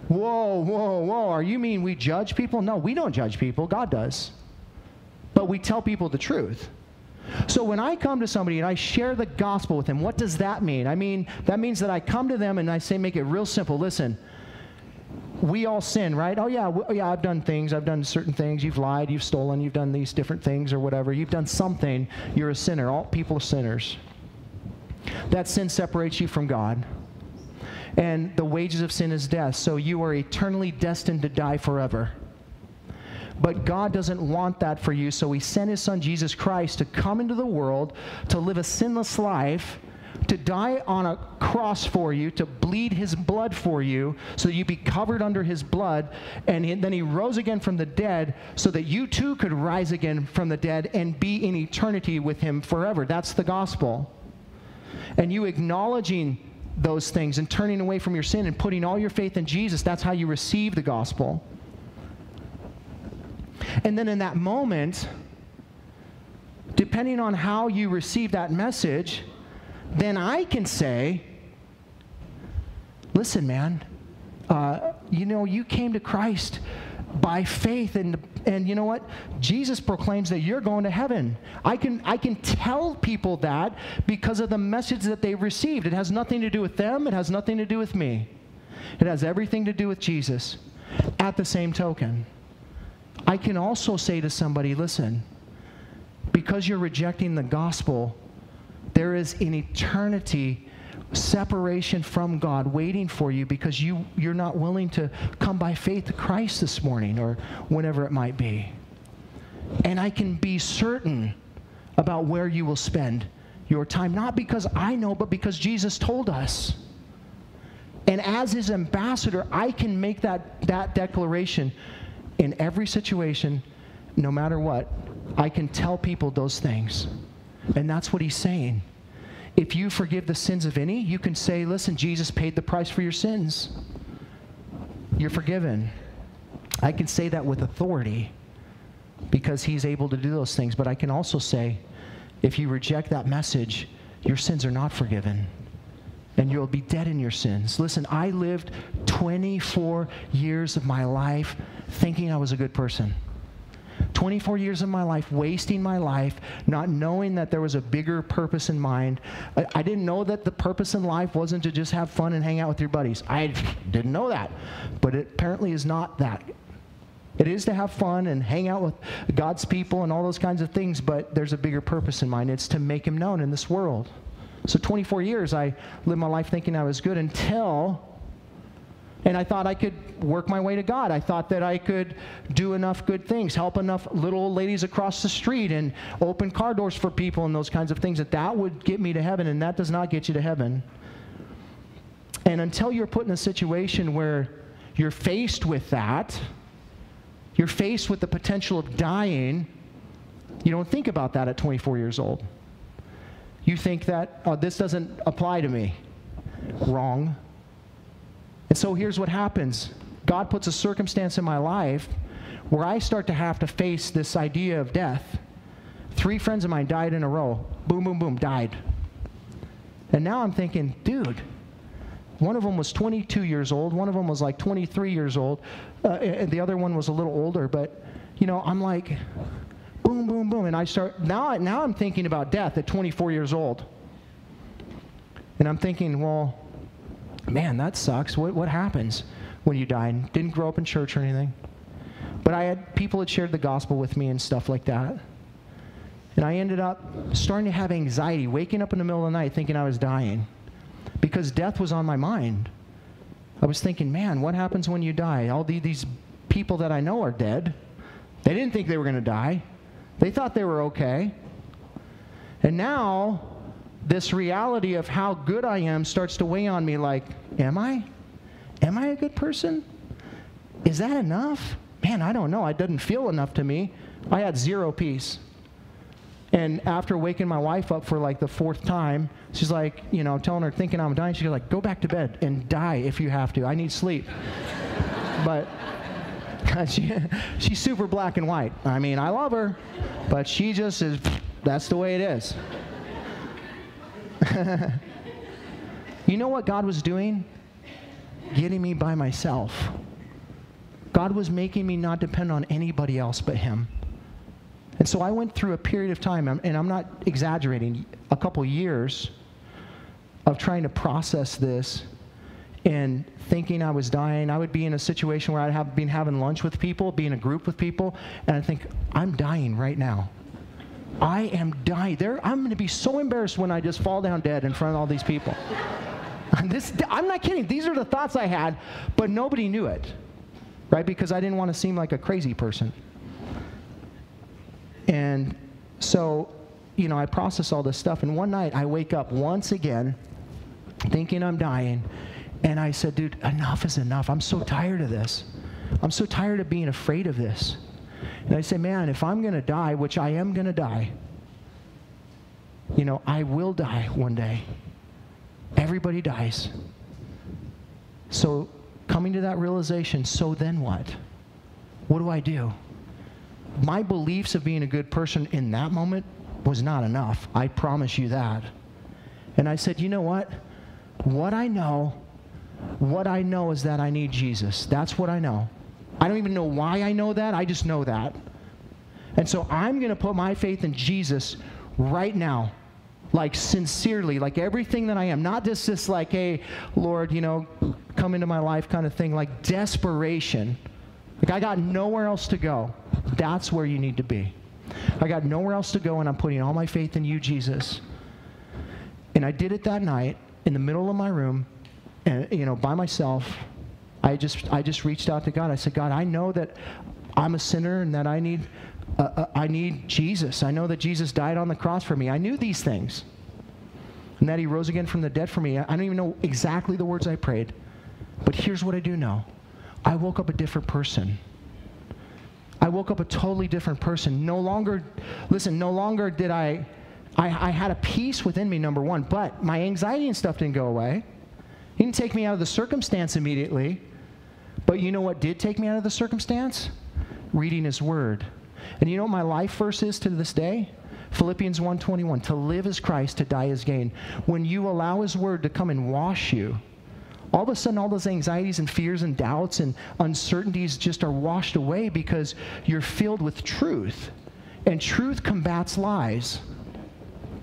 Whoa, whoa, whoa. Are you mean we judge people? No, we don't judge people. God does. But we tell people the truth. So when I come to somebody and I share the gospel with them, what does that mean? I mean, that means that I come to them and I say, make it real simple. Listen, we all sin, right? Oh, yeah, I've done things. I've done certain things. You've lied. You've stolen. You've done these different things or whatever. You've done something. You're a sinner. All people are sinners. That sin separates you from God. And the wages of sin is death. So you are eternally destined to die forever. But God doesn't want that for you. So he sent his son, Jesus Christ, to come into the world, to live a sinless life, to die on a cross for you, to bleed his blood for you, so that you'd be covered under his blood. And then he rose again from the dead so that you too could rise again from the dead and be in eternity with him forever. That's the gospel. And you acknowledging those things and turning away from your sin and putting all your faith in Jesus, that's how you receive the gospel. And then in that moment, depending on how you receive that message, then I can say, listen, man, you came to Christ by faith, and you know what? Jesus proclaims that you're going to heaven. I can tell people that because of the message that they received. It has nothing to do with them. It has nothing to do with me. It has everything to do with Jesus. At the same token, I can also say to somebody, listen, because you're rejecting the gospel, there is an eternity separation from God waiting for you because you're not willing to come by faith to Christ this morning or whenever it might be. And I can be certain about where you will spend your time. Not because I know, but because Jesus told us. And as his ambassador, I can make that declaration in every situation, no matter what. I can tell people those things. And that's what he's saying. If you forgive the sins of any, you can say, listen, Jesus paid the price for your sins. You're forgiven. I can say that with authority because he's able to do those things. But I can also say, if you reject that message, your sins are not forgiven. And you'll be dead in your sins. Listen, I lived 24 years of my life thinking I was a good person. 24 years of my life, wasting my life, not knowing that there was a bigger purpose in mind. I didn't know that the purpose in life wasn't to just have fun and hang out with your buddies. I didn't know that, but it apparently is not that. It is to have fun and hang out with God's people and all those kinds of things, but there's a bigger purpose in mind. It's to make him known in this world. So 24 years, I lived my life thinking I was good until... And I thought I could work my way to God. I thought that I could do enough good things, help enough little old ladies across the street and open car doors for people and those kinds of things, that would get me to heaven, and that does not get you to heaven. And until you're put in a situation where you're faced with that, you're faced with the potential of dying, you don't think about that at 24 years old. You think that, oh, this doesn't apply to me. Wrong. And so here's what happens. God puts a circumstance in my life where I start to have to face this idea of death. 3 friends of mine died in a row. Boom, boom, boom, died. And now I'm thinking, dude, one of them was 22 years old. One of them was like 23 years old. And the other one was a little older. But, you know, I'm like, boom, boom, boom. And I start, now I'm thinking about death at 24 years old. And I'm thinking, well, man, that sucks. What happens when you die? And didn't grow up in church or anything. But I had people that shared the gospel with me and stuff like that. And I ended up starting to have anxiety, waking up in the middle of the night thinking I was dying because death was on my mind. I was thinking, man, what happens when you die? All these people that I know are dead. They didn't think they were going to die. They thought they were okay. And now... this reality of how good I am starts to weigh on me like, am I? Am I a good person? Is that enough? Man, I don't know. It doesn't feel enough to me. I had zero peace. And after waking my wife up for like the 4th time, she's like, you know, telling her, thinking I'm dying, she's like, go back to bed and die if you have to. I need sleep. But she's super black and white. I mean, I love her, but she just is, that's the way it is. You know what God was doing? Getting me by myself. God was making me not depend on anybody else but him. And so I went through a period of time, and I'm not exaggerating, a couple years of trying to process this and thinking I was dying. I would be in a situation where I'd have been having lunch with people, be in a group with people, and I'd think, I'm dying right now. I am dying. I'm going to be so embarrassed when I just fall down dead in front of all these people. I'm not kidding. These are the thoughts I had, but nobody knew it, right? Because I didn't want to seem like a crazy person. And so, you know, I process all this stuff. And one night I wake up once again thinking I'm dying. And I said, dude, enough is enough. I'm so tired of this. I'm so tired of being afraid of this. And I say, man, if I'm going to die, which I am going to die, you know, I will die one day. Everybody dies. So coming to that realization, so then what? What do I do? My beliefs of being a good person in that moment was not enough. I promise you that. And I said, you know what? What I know is that I need Jesus. That's what I know. I don't even know why I know that. I just know that. And so I'm going to put my faith in Jesus right now, like sincerely, like everything that I am. Not just this like, hey, Lord, you know, come into my life kind of thing, like desperation. Like I got nowhere else to go. That's where you need to be. I got nowhere else to go, and I'm putting all my faith in you, Jesus. And I did it that night in the middle of my room, and, you know, by myself. I just reached out to God. I said, God, I know that I'm a sinner and that I need Jesus. I know that Jesus died on the cross for me. I knew these things. and that he rose again from the dead for me. I don't even know exactly the words I prayed, but here's what I do know. I woke up a different person. I woke up a totally different person. No longer, listen, no longer did I had a peace within me, number one, but my anxiety and stuff didn't go away. It didn't take me out of the circumstance immediately, but you know what did take me out of the circumstance? Reading his word. And you know what my life verse is to this day? Philippians 1:21, to live is Christ, to die is gain. When you allow his word to come and wash you, all of a sudden all those anxieties and fears and doubts and uncertainties just are washed away because you're filled with truth. And truth combats lies.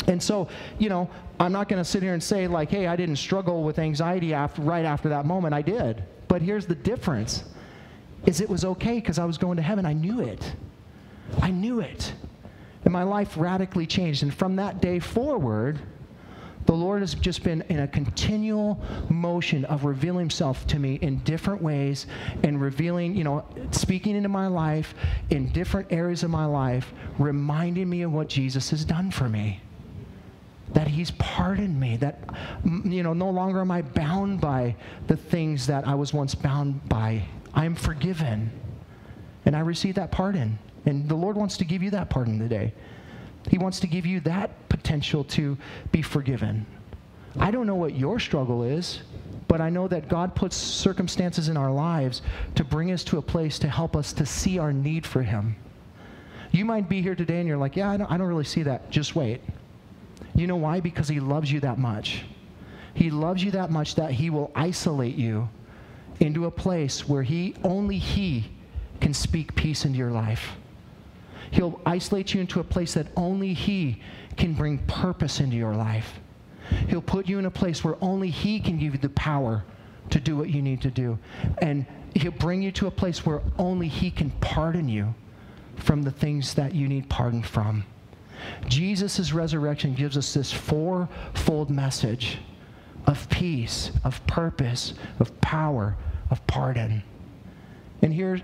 And so, you know, I'm not going to sit here and say like, hey, I didn't struggle with anxiety right after that moment. I did. But here's the difference, is it was okay because I was going to heaven. I knew it. I knew it. And my life radically changed. And from that day forward, the Lord has just been in a continual motion of revealing himself to me in different ways and revealing, you know, speaking into my life in different areas of my life, reminding me of what Jesus has done for me. That he's pardoned me, that, you know, no longer am I bound by the things that I was once bound by. I'm forgiven. And I receive that pardon. And the Lord wants to give you that pardon today. He wants to give you that potential to be forgiven. I don't know what your struggle is, but I know that God puts circumstances in our lives to bring us to a place to help us to see our need for him. You might be here today and you're like, yeah, I don't really see that. Just wait. You know why? Because he loves you that much. He loves you that much that he will isolate you into a place where only he can speak peace into your life. He'll isolate you into a place that only he can bring purpose into your life. He'll put you in a place where only he can give you the power to do what you need to do. And he'll bring you to a place where only he can pardon you from the things that you need pardon from. Jesus' resurrection gives us this fourfold message of peace, of purpose, of power, of pardon. And here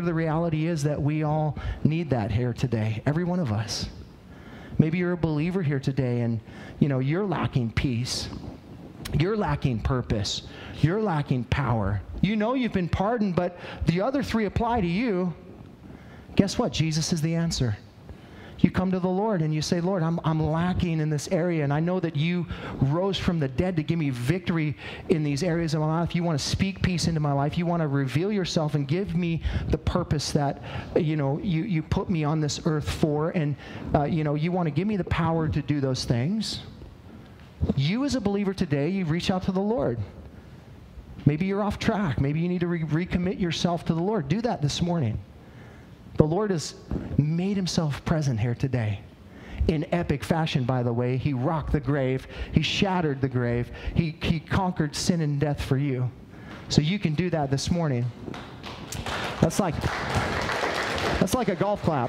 the reality is that we all need that here today, every one of us. Maybe you're a believer here today and, you know, you're lacking peace. You're lacking purpose. You're lacking power. You know you've been pardoned, but the other three apply to you. Guess what? Jesus is the answer. You come to the Lord and you say, Lord, I'm lacking in this area, and I know that you rose from the dead to give me victory in these areas of my life. You want to speak peace into my life. You want to reveal yourself and give me the purpose that, you know, you put me on this earth for, and, you know, you want to give me the power to do those things. You as a believer today, you reach out to the Lord. Maybe you're off track. Maybe you need to recommit yourself to the Lord. Do that this morning. The Lord has made himself present here today in epic fashion, by the way. He rocked the grave. He shattered the grave. He conquered sin and death for you. So you can do that this morning. That's like a golf clap.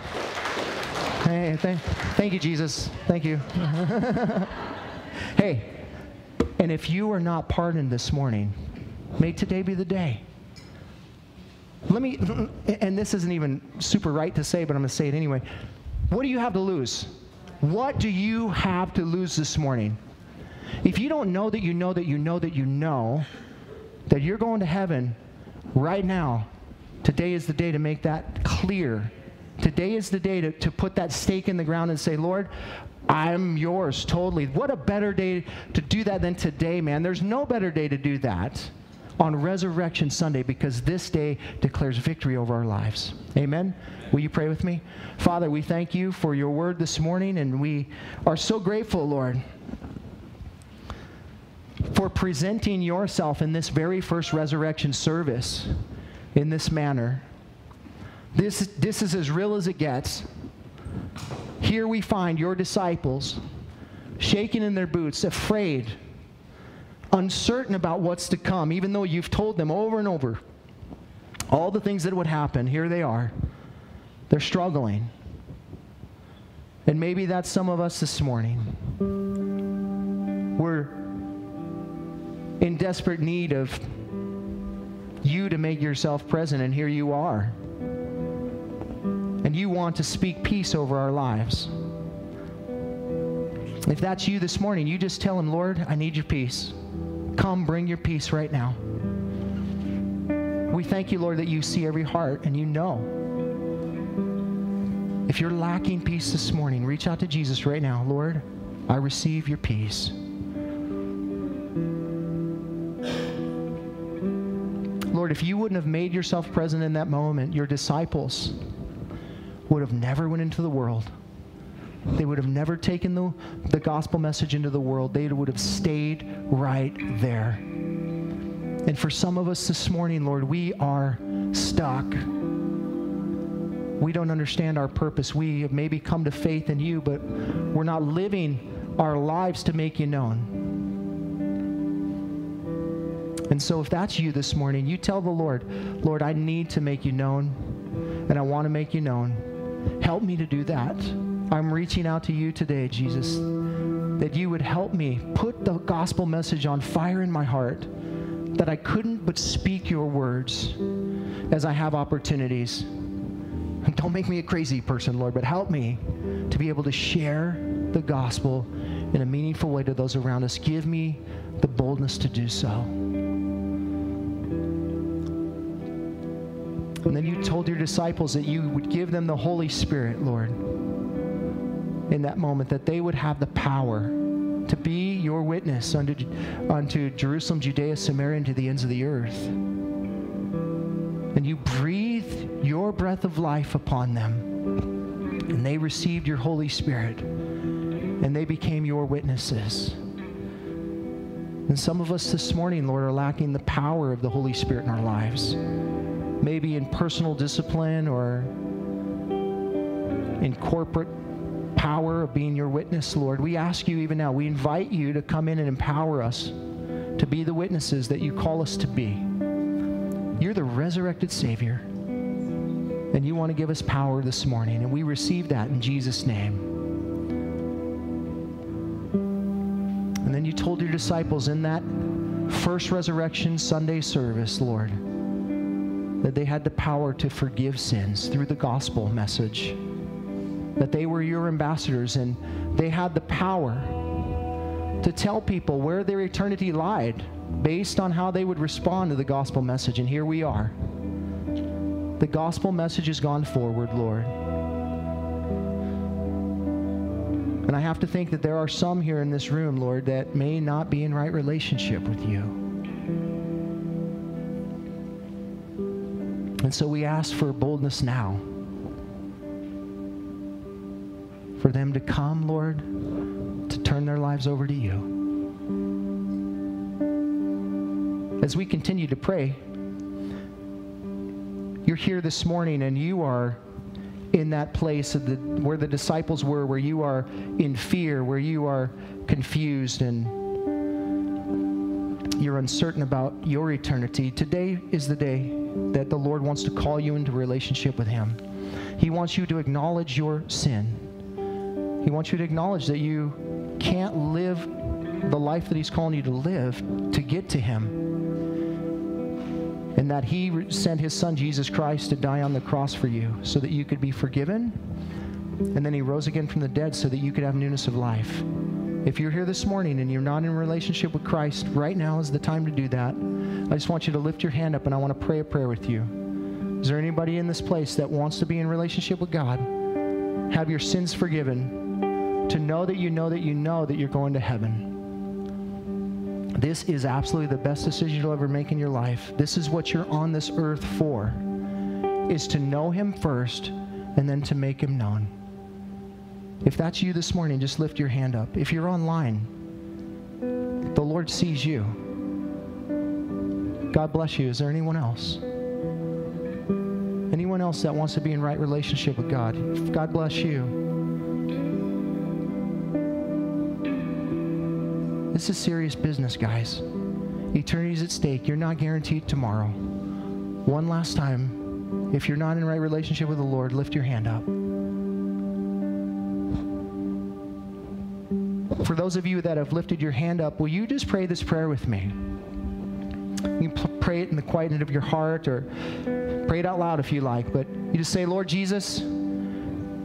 Hey, thank you, Jesus. Thank you. Hey, and if you are not pardoned this morning, may today be the day. And this isn't even super right to say, but I'm going to say it anyway. What do you have to lose? What do you have to lose this morning? If you don't know that you know that you know that you know that you're going to heaven right now, today is the day to make that clear. Today is the day to put that stake in the ground and say, Lord, I'm yours totally. What a better day to do that than today, man. There's no better day to do that. On Resurrection Sunday, because this day declares victory over our lives. Amen? Will you pray with me? Father, we thank you for your word this morning, and we are so grateful, Lord, for presenting yourself in this very first resurrection service in this manner. This is as real as it gets. Here we find your disciples shaking in their boots, afraid, uncertain about what's to come, even though you've told them over and over all the things that would happen. Here they are. They're struggling. And maybe that's some of us this morning. We're in desperate need of you to make yourself present, and here you are. And you want to speak peace over our lives. If that's you this morning, you just tell him, Lord, I need your peace. Come, bring your peace right now. We thank you, Lord, that you see every heart and you know. If you're lacking peace this morning, reach out to Jesus right now. Lord, I receive your peace. Lord, if you wouldn't have made yourself present in that moment, your disciples would have never went into the world. They would have never taken the gospel message into the world. They would have stayed right there. And for some of us this morning, Lord, we are stuck. We don't understand our purpose. We have maybe come to faith in you, but we're not living our lives to make you known. And so if that's you this morning, you tell the Lord, Lord, I need to make you known, and I want to make you known. Help me to do that. I'm reaching out to you today, Jesus, that you would help me put the gospel message on fire in my heart, that I couldn't but speak your words as I have opportunities. And don't make me a crazy person, Lord, but help me to be able to share the gospel in a meaningful way to those around us. Give me the boldness to do so. And then you told your disciples that you would give them the Holy Spirit, Lord, in that moment, that they would have the power to be your witness unto Jerusalem, Judea, Samaria, and to the ends of the earth. And you breathed your breath of life upon them, and they received your Holy Spirit, and they became your witnesses. And some of us this morning, Lord, are lacking the power of the Holy Spirit in our lives, maybe in personal discipline or in corporate power of being your witness, Lord. We ask you even now, we invite you to come in and empower us to be the witnesses that you call us to be. You're the resurrected Savior, and you want to give us power this morning, and we receive that in Jesus' name. And then you told your disciples in that first resurrection Sunday service, Lord, that they had the power to forgive sins through the gospel message, that they were your ambassadors, and they had the power to tell people where their eternity lied based on how they would respond to the gospel message. And here we are. The gospel message has gone forward, Lord. And I have to think that there are some here in this room, Lord, that may not be in right relationship with you. And so we ask for boldness now, for them to come, Lord, to turn their lives over to you. As we continue to pray, you're here this morning and you are in that place of where the disciples were, where you are in fear, where you are confused and you're uncertain about your eternity. Today is the day that the Lord wants to call you into relationship with him. He wants you to acknowledge your sin. He wants you to acknowledge that you can't live the life that he's calling you to live to get to him. And that he sent his son, Jesus Christ, to die on the cross for you so that you could be forgiven. And then he rose again from the dead so that you could have newness of life. If you're here this morning and you're not in a relationship with Christ, right now is the time to do that. I just want you to lift your hand up and I want to pray a prayer with you. Is there anybody in this place that wants to be in relationship with God, have your sins forgiven, to know that you know that you know that you're going to heaven? This is absolutely the best decision you'll ever make in your life. This is what you're on this earth for, is to know him first and then to make him known. If that's you this morning, just lift your hand up. If you're online, the Lord sees you. God bless you. Is there anyone else? Anyone else that wants to be in right relationship with God? God bless you. This is serious business, guys. Eternity's at stake. You're not guaranteed tomorrow. One last time, if you're not in right relationship with the Lord, lift your hand up. For those of you that have lifted your hand up, will you just pray this prayer with me? You can pray it in the quiet of your heart or pray it out loud if you like, but you just say, Lord Jesus,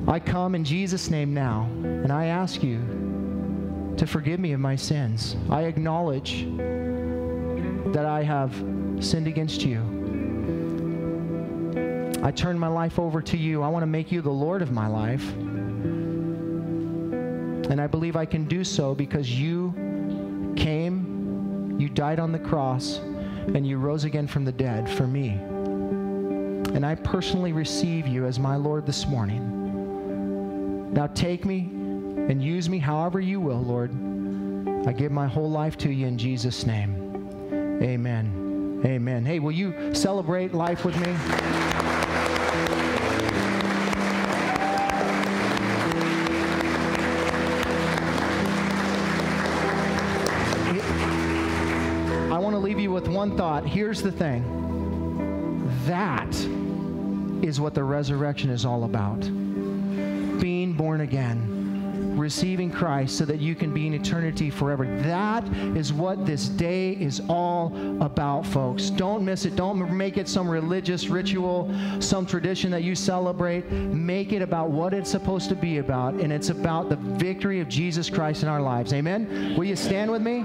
I come in Jesus' name now, and I ask you to forgive me of my sins. I acknowledge that I have sinned against you. I turn my life over to you. I want to make you the Lord of my life. And I believe I can do so because you came, you died on the cross, and you rose again from the dead for me. And I personally receive you as my Lord this morning. Now take me and use me however you will, Lord. I give my whole life to you in Jesus' name. Amen. Amen. Hey, will you celebrate life with me? One thought. Here's the thing. That is what the resurrection is all about. Being born again. Receiving Christ so that you can be in eternity forever. That is what this day is all about, folks. Don't miss it. Don't make it some religious ritual, some tradition that you celebrate. Make it about what it's supposed to be about, and it's about the victory of Jesus Christ in our lives. Amen? Will you stand with me?